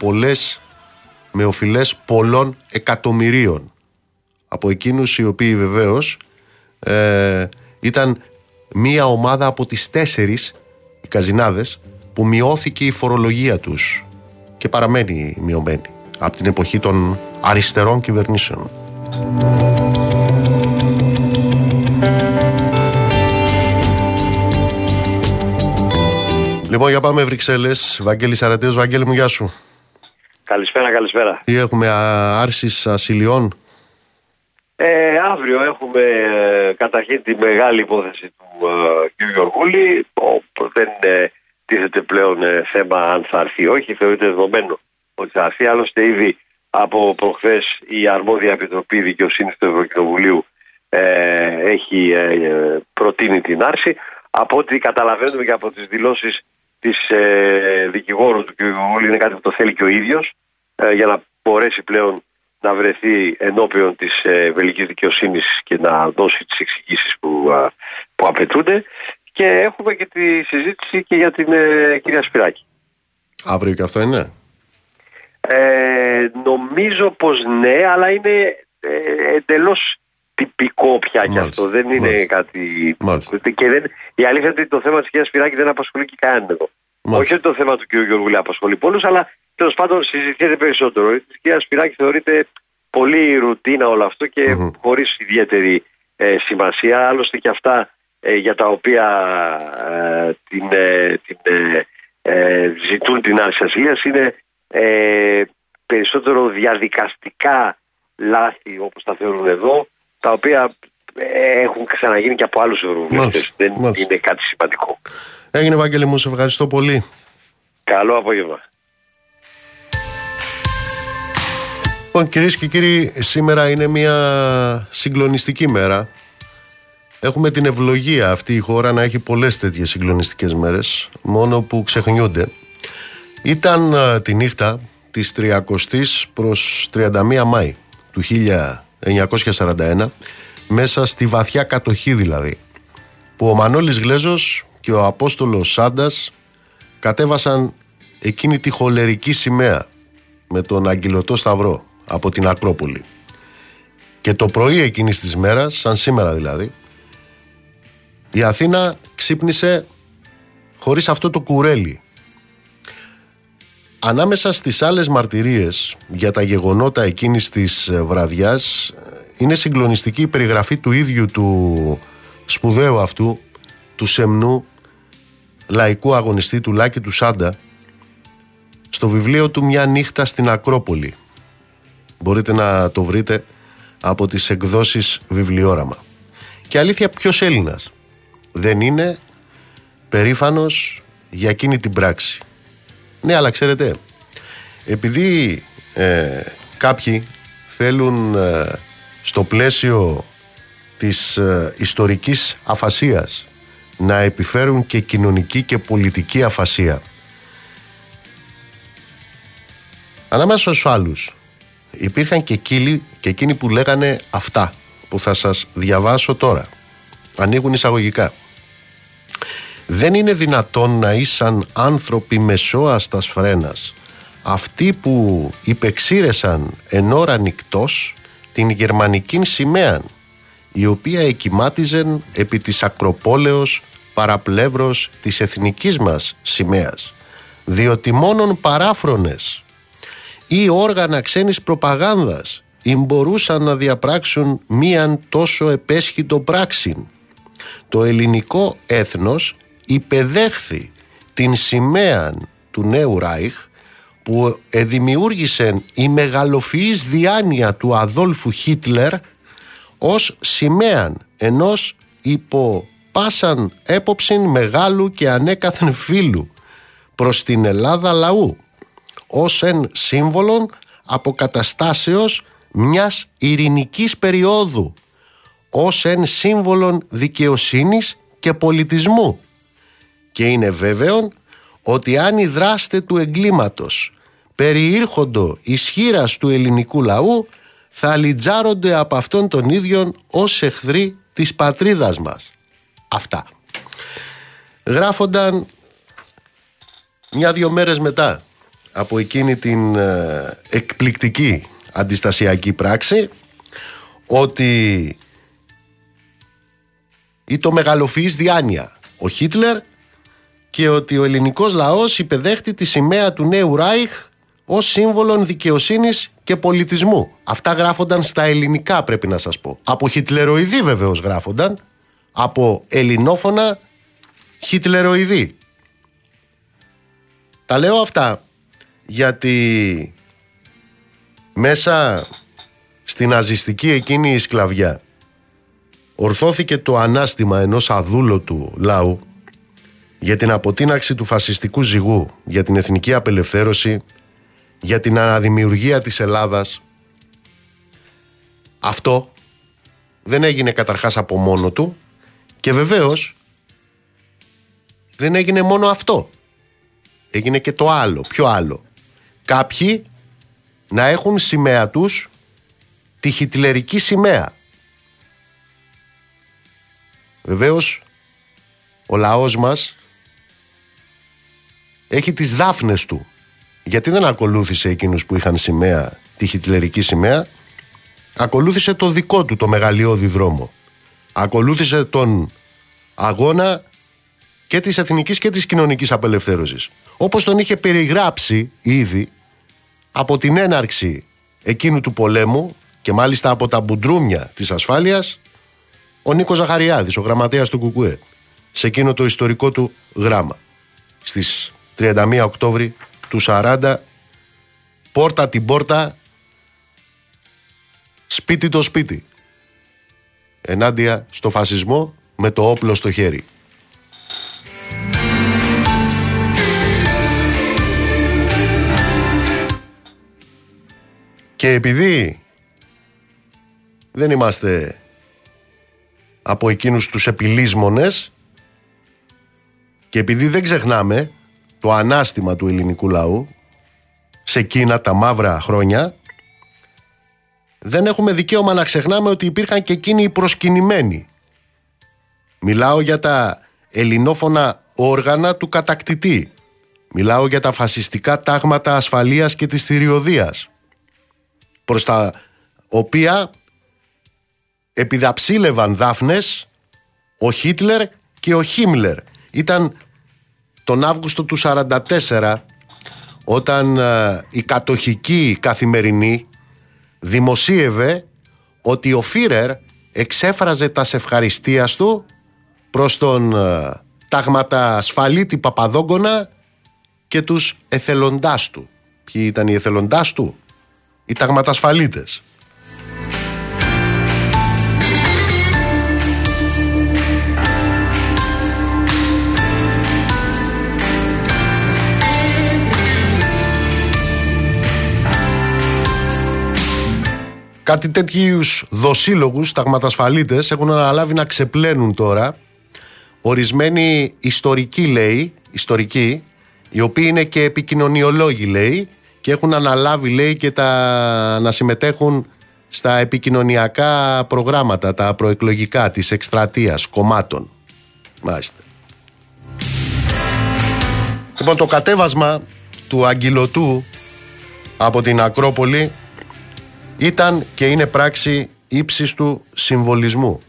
οφειλές πολλών εκατομμυρίων από εκείνους οι οποίοι βεβαίως ήταν μία ομάδα από τις 4 οι καζινάδες που μειώθηκε η φορολογία τους και παραμένει μειωμένη από την εποχή των αριστερών κυβερνήσεων. Λοιπόν, για πάμε Βρυξέλλες. Βαγγέλης Αρατέος. Βαγγέλη μου, γεια σου. Καλησπέρα, καλησπέρα. Τι έχουμε, άρσης ασυλιών? Αύριο έχουμε καταρχήν τη μεγάλη υπόθεση του κ. Γιωργούλη. Δεν τίθεται πλέον θέμα αν θα αρθεί ή όχι. Θεωρείται δεδομένο ότι θα αρθεί. Άλλωστε, ήδη από προχθές η αρμόδια επιτροπή δικαιοσύνης του Ευρωκοινοβουλίου έχει προτείνει την άρση. Από ό,τι καταλαβαίνουμε και από τις δηλώσεις της δικηγόρου του κ. Γιωργούλη, είναι κάτι που το θέλει και ο ίδιος για να μπορέσει πλέον να βρεθεί ενώπιον της βελγικής δικαιοσύνης και να δώσει τις εξηγήσεις που απαιτούνται. Και έχουμε και τη συζήτηση και για την κυρία Σπυράκη. Αύριο και αυτό είναι? Νομίζω πως ναι, αλλά είναι εντελώς τυπικό πια κι αυτό. Δεν είναι κάτι... Και η αλήθεια είναι ότι το θέμα της κυρίας Σπυράκη δεν απασχολεί και κανέναν εδώ. Όχι ότι το θέμα του κ. Γιωργούλη απασχολεί πολλούς, αλλά τέλος πάντων συζητιέται περισσότερο. Η κυρία Σπυράκη θεωρείται πολύ ρουτίνα όλο αυτό και χωρίς ιδιαίτερη σημασία. Άλλωστε και αυτά για τα οποία ζητούν την άρση ασυλίας είναι περισσότερο διαδικαστικά λάθη, όπως τα θεωρούν εδώ, τα οποία έχουν ξαναγίνει και από άλλους ευρωβουλευτές. Δεν είναι κάτι σημαντικό. Έγινε, Βαγγέλη μου, σε ευχαριστώ πολύ. Καλό απόγευμα. Λοιπόν, κυρίες και κύριοι, σήμερα είναι μια συγκλονιστική μέρα. Έχουμε την ευλογία αυτή η χώρα να έχει πολλές τέτοιες συγκλονιστικές μέρες, μόνο που ξεχνιούνται. Ήταν τη νύχτα της 30ης προς 31 Μάη του 1941, μέσα στη βαθιά κατοχή δηλαδή, που ο Μανώλης Γλέζος και ο Απόστολος Σάντας κατέβασαν εκείνη τη χολερική σημαία με τον Αγγυλωτό Σταυρό από την Ακρόπολη. Και το πρωί εκείνης της μέρας, σαν σήμερα δηλαδή, η Αθήνα ξύπνησε χωρίς αυτό το κουρέλι. Ανάμεσα στις άλλες μαρτυρίες για τα γεγονότα εκείνης της βραδιάς είναι συγκλονιστική η περιγραφή του ίδιου του σπουδαίου αυτού, του σεμνού λαϊκού αγωνιστή, του Λάκη του Σάντα, στο βιβλίο του «Μια νύχτα στην Ακρόπολη». Μπορείτε να το βρείτε από τις εκδόσεις Βιβλιόραμα. Και αλήθεια, ποιος Έλληνας δεν είναι περήφανος για εκείνη την πράξη? Ναι, αλλά ξέρετε, επειδή κάποιοι θέλουν στο πλαίσιο της ιστορικής αφασίας να επιφέρουν και κοινωνική και πολιτική αφασία, ανάμεσα στους άλλους υπήρχαν και κύλοι και εκείνοι που λέγανε αυτά που θα σας διαβάσω τώρα. Ανοίγουν εισαγωγικά. «Δεν είναι δυνατόν να ήσαν άνθρωποι μεσόαστας φρένας αυτοί που υπεξήρεσαν εν ώρα νυκτός την γερμανική σημαία, η οποία εκυμάτιζεν επί της Ακροπόλεως παραπλεύρος της εθνικής μας σημαίας, διότι μόνον παράφρονες ή όργανα ξένης προπαγάνδας μπορούσαν να διαπράξουν μίαν τόσο επέσχυτο πράξην. Το ελληνικό έθνος υπεδέχθη την σημαία του νέου Ράιχ που εδημιούργησεν η μεγαλοφυής διάνοια του Αδόλφου Χίτλερ ως σημαία ενός υπό πάσαν έποψην μεγάλου και ανέκαθεν φίλου προς την Ελλάδα λαού, ως εν σύμβολον αποκαταστάσεως μιας ειρηνικής περιόδου, ως εν σύμβολον δικαιοσύνης και πολιτισμού, και είναι βέβαιον ότι αν οι δράστες του εγκλήματος περιήρχοντο ισχύρας του ελληνικού λαού, θα λιτζάρονται από αυτόν τον ίδιον ως εχθροί της πατρίδας μας. Αυτά γράφονταν μια-δυο μέρες μετά από εκείνη την εκπληκτική αντιστασιακή πράξη, ότι ή το μεγαλοφυής διάνοια ο Χίτλερ και ότι ο ελληνικός λαός υπεδέχτη τη σημαία του νέου Ράιχ ως σύμβολον δικαιοσύνης και πολιτισμού. Αυτά γράφονταν στα ελληνικά, πρέπει να σας πω. Από χιτλεροειδή βεβαίως γράφονταν, από ελληνόφωνα χιτλεροειδή. Τα λέω αυτά γιατί μέσα στην ναζιστική εκείνη η σκλαβιά ορθώθηκε το ανάστημα ενός αδούλωτου λαού για την αποτείναξη του φασιστικού ζυγού, για την εθνική απελευθέρωση, για την αναδημιουργία της Ελλάδας. Αυτό δεν έγινε καταρχάς από μόνο του και βεβαίως δεν έγινε μόνο αυτό. Έγινε και το άλλο. Ποιο άλλο? Κάποιοι να έχουν σημαία τους τη χιτλερική σημαία. Βεβαίως ο λαός μας έχει τις δάφνες του. Γιατί δεν ακολούθησε εκείνους που είχαν σημαία τη χιτλερική σημαία? Ακολούθησε το δικό του το μεγαλειώδη δρόμο. Ακολούθησε τον αγώνα και της εθνικής και της κοινωνικής απελευθέρωσης, όπως τον είχε περιγράψει ήδη από την έναρξη εκείνου του πολέμου και μάλιστα από τα μπουντρούμια της ασφάλειας ο Νίκος Ζαχαριάδης, ο γραμματέας του ΚΚΕ, σε εκείνο το ιστορικό του γράμμα στις 31 Οκτώβρη του 40, πόρτα την πόρτα, σπίτι το σπίτι, ενάντια στο φασισμό με το όπλο στο χέρι. Και επειδή δεν είμαστε από εκείνους τους επιλύσμονες και επειδή δεν ξεχνάμε το ανάστημα του ελληνικού λαού σε εκείνα τα μαύρα χρόνια, δεν έχουμε δικαίωμα να ξεχνάμε ότι υπήρχαν και εκείνοι οι προσκυνημένοι. Μιλάω για τα ελληνόφωνα όργανα του κατακτητή. Μιλάω για τα φασιστικά τάγματα ασφαλείας και της θηριωδίας, προς τα οποία επιδαψίλευαν δάφνες ο Χίτλερ και ο Χίμλερ. Ήταν τον Αύγουστο του 1944, όταν η κατοχική Καθημερινή δημοσίευε ότι ο Φίρερ εξέφραζε τας ευχαριστίας του προς τον τάγματα ασφαλίτη Παπαδόγκονα και τους εθελοντάς του. Ποιοι ήταν οι εθελοντάς του? Οι ταγματασφαλίτες. Κάτι τέτοιους δοσίλογους ταγματασφαλίτες έχουν αναλάβει να ξεπλένουν τώρα ορισμένοι ιστορικοί, λέει, ιστορικοί, οι οποίοι είναι και επικοινωνιολόγοι, λέει, και έχουν αναλάβει, λέει, και να συμμετέχουν στα επικοινωνιακά προγράμματα, τα προεκλογικά της εκστρατείας κομμάτων. Μάλιστα. Λοιπόν, το κατέβασμα του Αγγιλωτού από την Ακρόπολη ήταν και είναι πράξη ύψης του συμβολισμού.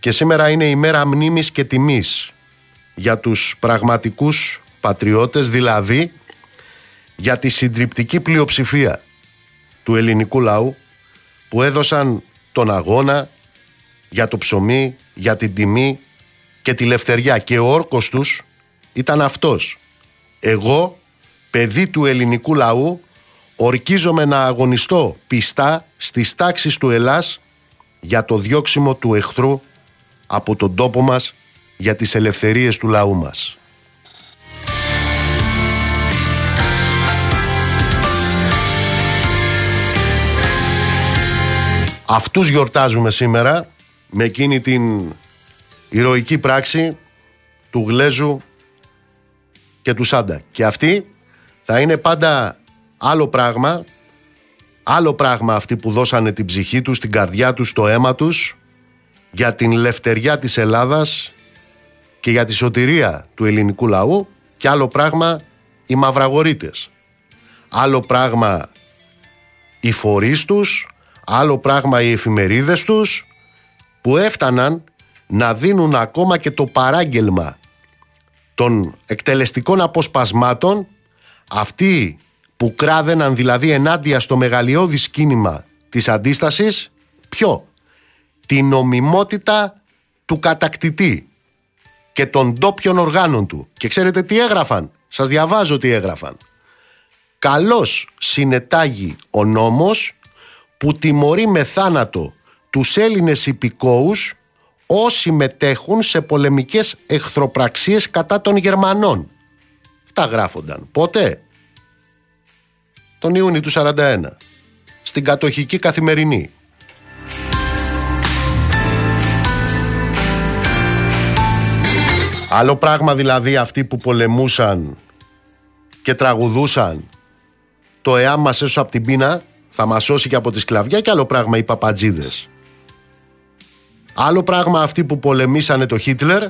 Και σήμερα είναι η μέρα μνήμης και τιμής για τους πραγματικούς πατριώτες, δηλαδή για τη συντριπτική πλειοψηφία του ελληνικού λαού που έδωσαν τον αγώνα για το ψωμί, για την τιμή και τη λευτεριά. Και ο όρκος τους ήταν αυτός: εγώ, παιδί του ελληνικού λαού, ορκίζομαι να αγωνιστώ πιστά στις τάξεις του Ελλάς για το διώξιμο του εχθρού από τον τόπο μας, για τις ελευθερίες του λαού μας. Αυτούς γιορτάζουμε σήμερα με εκείνη την ηρωική πράξη του Γλέζου και του Σάντα. Και αυτή θα είναι πάντα άλλο πράγμα, άλλο πράγμα αυτοί που δώσανε την ψυχή τους, την καρδιά τους, το αίμα τους για την ελευθεριά της Ελλάδας και για τη σωτηρία του ελληνικού λαού, και άλλο πράγμα οι μαυραγορείτες. Άλλο πράγμα οι φορείς τους, άλλο πράγμα οι εφημερίδες τους, που έφταναν να δίνουν ακόμα και το παράγγελμα των εκτελεστικών αποσπασμάτων, αυτοί που κράδεναν δηλαδή ενάντια στο μεγαλειώδης κίνημα της αντίστασης, ποιο? Την νομιμότητα του κατακτητή και των ντόπιων οργάνων του. Και ξέρετε τι έγραφαν? Σας διαβάζω τι έγραφαν. «Καλώς συνετάγει ο νόμος που τιμωρεί με θάνατο τους Έλληνες υπηκόους όσοι μετέχουν σε πολεμικές εχθροπραξίες κατά των Γερμανών». Τα γράφονταν πότε? Τον Ιούνιο του 1941, στην κατοχική Καθημερινή. Άλλο πράγμα δηλαδή αυτοί που πολεμούσαν και τραγουδούσαν «Το ΕΑΝ μας έσωσε από την πείνα, θα μας σώσει και από τη σκλαβιά», και άλλο πράγμα οι παπατζίδες. Άλλο πράγμα αυτοί που πολεμήσανε το Χίτλερ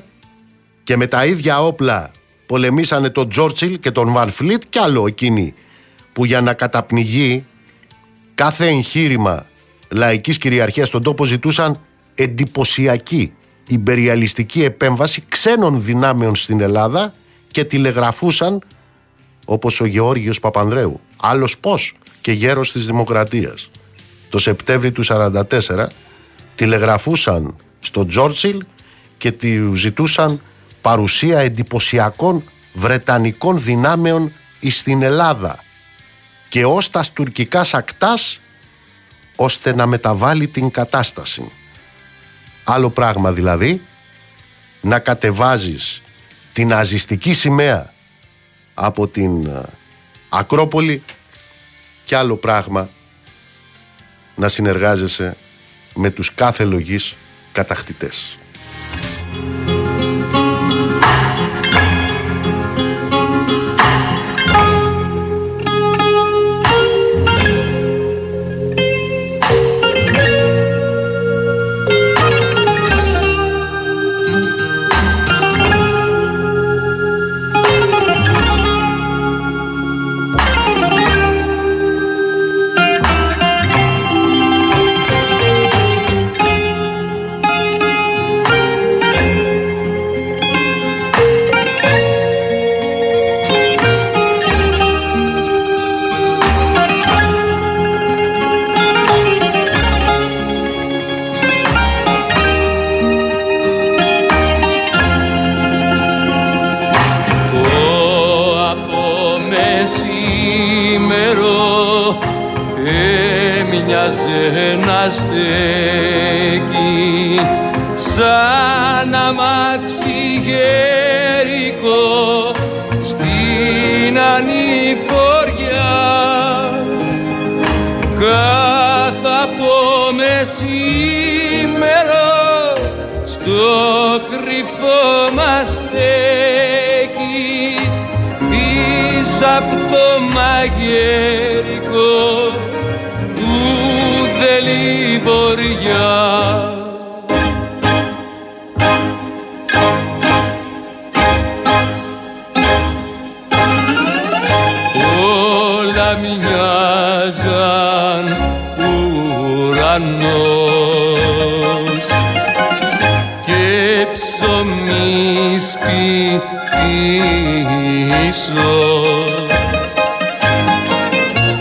και με τα ίδια όπλα πολεμήσανε τον Τζόρτσιλ και τον Βαν Φλιτ, και άλλο εκείνοι που για να καταπνιγεί κάθε εγχείρημα λαϊκής κυριαρχίας στον τόπο ζητούσαν εντυπωσιακή υπεριαλιστική επέμβαση ξένων δυνάμεων στην Ελλάδα και τηλεγραφούσαν, όπως ο Γεώργιος Παπανδρέου, άλλος πώς και γέρος της Δημοκρατίας, το Σεπτέμβριο του 1944 τηλεγραφούσαν στον Τζόρτσιλ και του ζητούσαν παρουσία εντυπωσιακών βρετανικών δυνάμεων στην Ελλάδα και ως τα τουρκικά σακτάς, ώστε να μεταβάλει την κατάσταση. Άλλο πράγμα δηλαδή να κατεβάζεις την ναζιστική σημαία από την Ακρόπολη, και άλλο πράγμα να συνεργάζεσαι με τους κάθε λογής κατακτητές.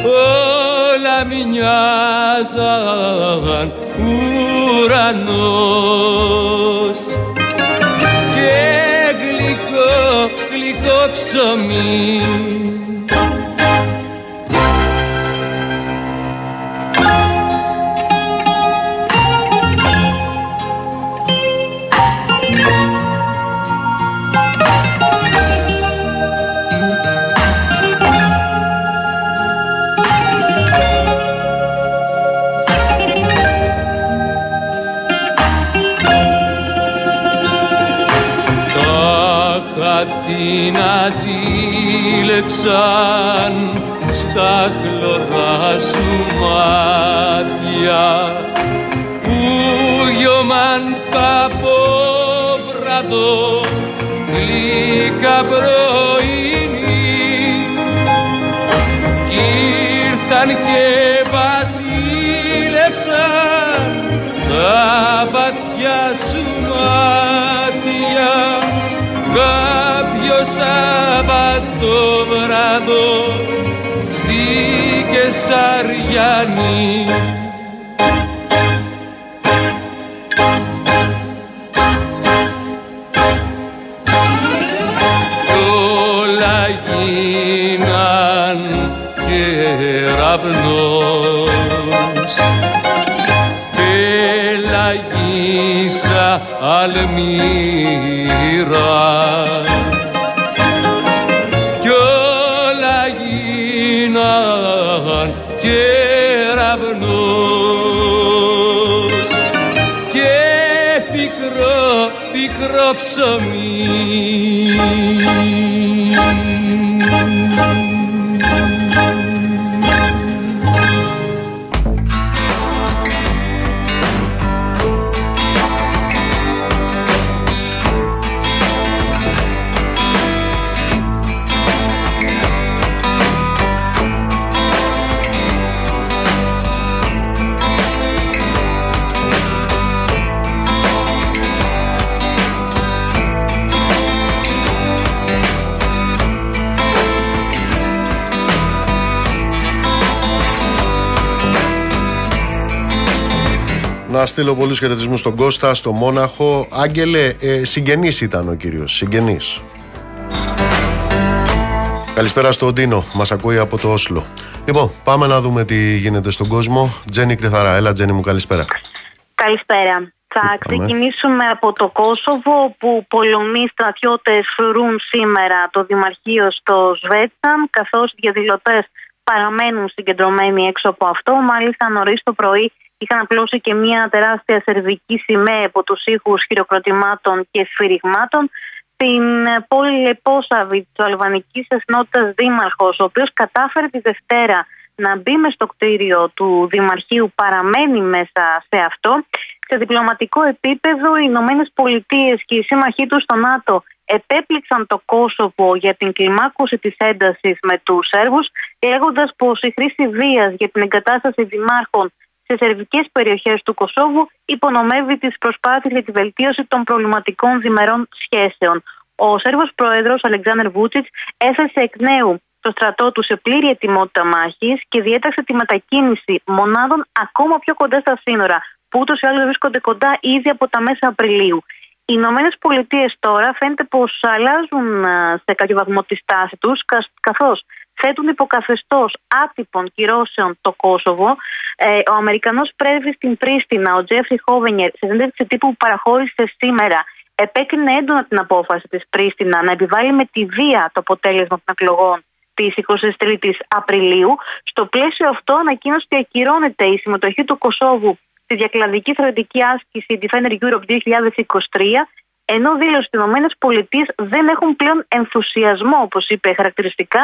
Όλα μοιάζαν ουρανός και γλυκό, γλυκό ψωμί. την αζήλεψαν στα κλωδά σου μάτια που γιωμάν τα πόβραδο γλυκά πρωινή κι ήρθαν και βασίλεψαν τα βαθιά σου μάτια κάποιο Σαββατοβράδο στη Κεσαριανή. Πελαγίσα αλμύρα κι όλα γίναν κεραυνός και πικρό, πικρό ψωμί. Να στείλω πολλούς χαιρετισμούς στον Κώστα, στο Μόναχο. Άγγελε, συγγενής ήταν ο κύριος, συγγενής. Καλησπέρα στον Τίνο, μας ακούει από το Όσλο. Λοιπόν, πάμε να δούμε τι γίνεται στον κόσμο. Τζένι Κρυθαρά, έλα Τζένι μου, καλησπέρα. Καλησπέρα. Θα ξεκινήσουμε από το Κόσοβο, που πολεμοί στρατιώτες φρουρούν σήμερα το Δημαρχείο στο Σβέτσαμ, καθώς οι διαδηλωτές παραμένουν συγκεντρωμένοι έξω από αυτό. Μάλιστα, νωρίς το πρωί είχαν απλώσει και μια τεράστια σερβική σημαία από τους ήχους χειροκροτημάτων και σφυριγμάτων. Στην πόλη Λεπόσαβη της αλβανικής εθνότητας δήμαρχος, ο οποίος κατάφερε τη Δευτέρα να μπει μες στο κτίριο του Δημαρχείου, παραμένει μέσα σε αυτό. Σε διπλωματικό επίπεδο, οι Ηνωμένες Πολιτείες και οι σύμμαχοί τους στο ΝΑΤΟ επέπληξαν το Κόσοβο για την κλιμάκωση της έντασης με τους Σέρβους, λέγοντας πως η χρήση βίας για την εγκατάσταση δημάρχων σε σερβικές περιοχές του Κωσόβου υπονομεύει τις προσπάθειες για τη βελτίωση των προβληματικών διμερών σχέσεων. Ο Σέρβος Πρόεδρος Αλεξάνδρ Βούτσιτς έθεσε εκ νέου το στρατό του σε πλήρη ετοιμότητα μάχης και διέταξε τη μετακίνηση μονάδων ακόμα πιο κοντά στα σύνορα, που ούτως ή άλλως βρίσκονται κοντά ήδη από τα μέσα Απριλίου. Οι Ηνωμένες Πολιτείες τώρα φαίνεται πως αλλάζουν σε κάποιο βαθμό τη στάση τους, καθώς θέτουν υποκαθεστώς άτυπων κυρώσεων το Κόσοβο. Ο Αμερικανός πρέσβης στην Πρίστινα, ο Τζέφρι Χόβενιερ, σε συνέντευξη τύπου που παραχώρησε σήμερα, επέκρινε έντονα την απόφαση της Πρίστινα να επιβάλλει με τη βία το αποτέλεσμα των εκλογών της 23ης Απριλίου. Στο πλαίσιο αυτό, ανακοίνωσε ότι ακυρώνεται η συμμετοχή του Κωσόβου στη διακλαδική στρατιωτική άσκηση Defender Europe 2023. Ενώ δήλωσε ότι οι Ηνωμένες Πολιτείες δεν έχουν πλέον ενθουσιασμό, όπως είπε χαρακτηριστικά,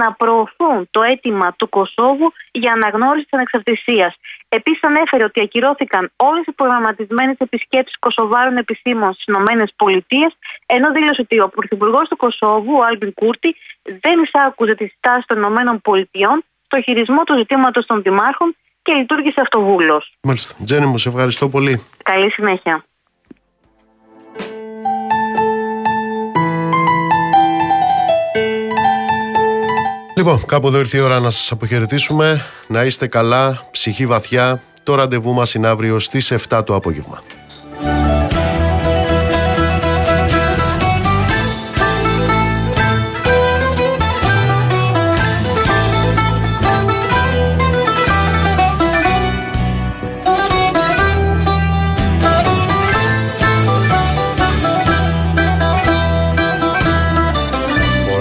να προωθούν το αίτημα του Κωσόβου για αναγνώριση της ανεξαρτησίας. Επίσης, ανέφερε ότι ακυρώθηκαν όλες οι προγραμματισμένες επισκέψεις Κωσοβάρων επισήμων στις Ηνωμένες Πολιτείες, ενώ δήλωσε ότι ο Πρωθυπουργός του Κωσόβου, ο Άλμπιν Κούρτι, δεν εισάκουζε τη στάση των Ηνωμένων Πολιτειών στο χειρισμό του ζητήματος των δημάρχων και λειτουργήσε αυτοβούλος. Μάλιστα. Τζένι μου, σε ευχαριστώ πολύ. Καλή συνέχεια. Λοιπόν, κάπου εδώ ήρθε η ώρα να σας αποχαιρετήσουμε. Να είστε καλά, ψυχή βαθιά. Το ραντεβού μας είναι αύριο στις 7 το απόγευμα.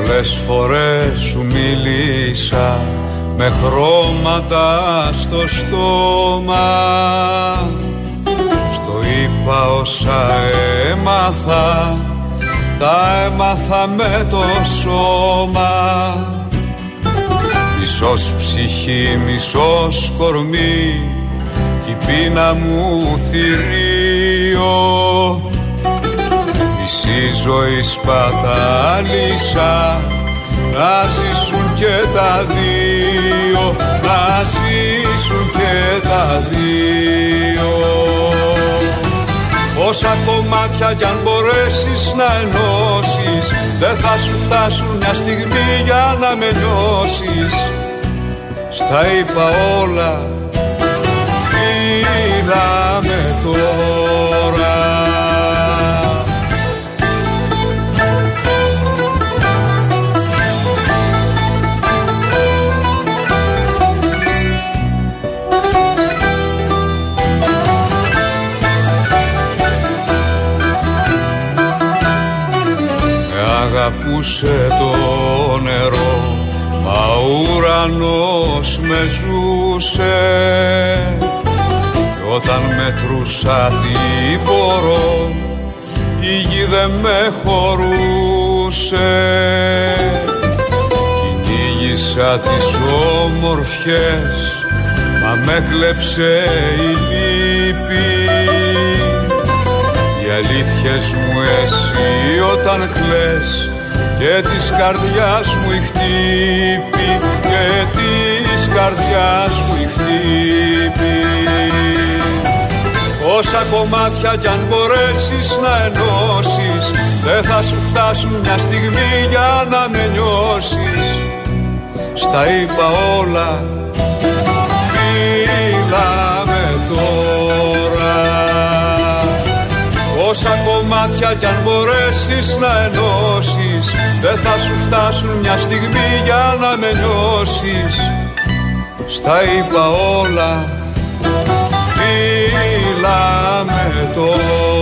Πολλές φορές σου μίλησα με χρώματα στο στόμα, στο είπα όσα έμαθα τα έμαθα με το σώμα. Μισός ψυχή, μισός κορμί, κι η πείνα μου θηρίο. Μισή ζωή σπατάλησα, να ζήσουν και τα δύο, να ζήσουν και τα δύο. Όσα κομμάτια κι αν μπορέσεις να ενώσεις, δεν θα σου φτάσουν μια στιγμή για να με νιώσεις. Στα είπα όλα, φίλα με τώρα. Αγαπούσε το νερό, μα ο ουρανός με ζούσε. Κι όταν μετρούσα τι μπορώ, η γη δεν με χωρούσε. Κυνήγησα τις ομορφιές, μα με κλέψε η λύπη. Οι αλήθειες μου εσύ όταν κλαις, και της καρδιάς μου η χτύπη, και της καρδιάς μου η χτύπη. Όσα κομμάτια κι αν μπορέσεις να ενώσεις, δεν θα σου φτάσουν μια στιγμή για να με νιώσεις. Στα είπα όλα, φίλα με τώρα. Όσα κομμάτια κι αν μπορέσεις να ενώσεις, δεν θα σου φτάσουν μια στιγμή για να με νιώσεις. Στα είπα όλα, φίλα με τώρα.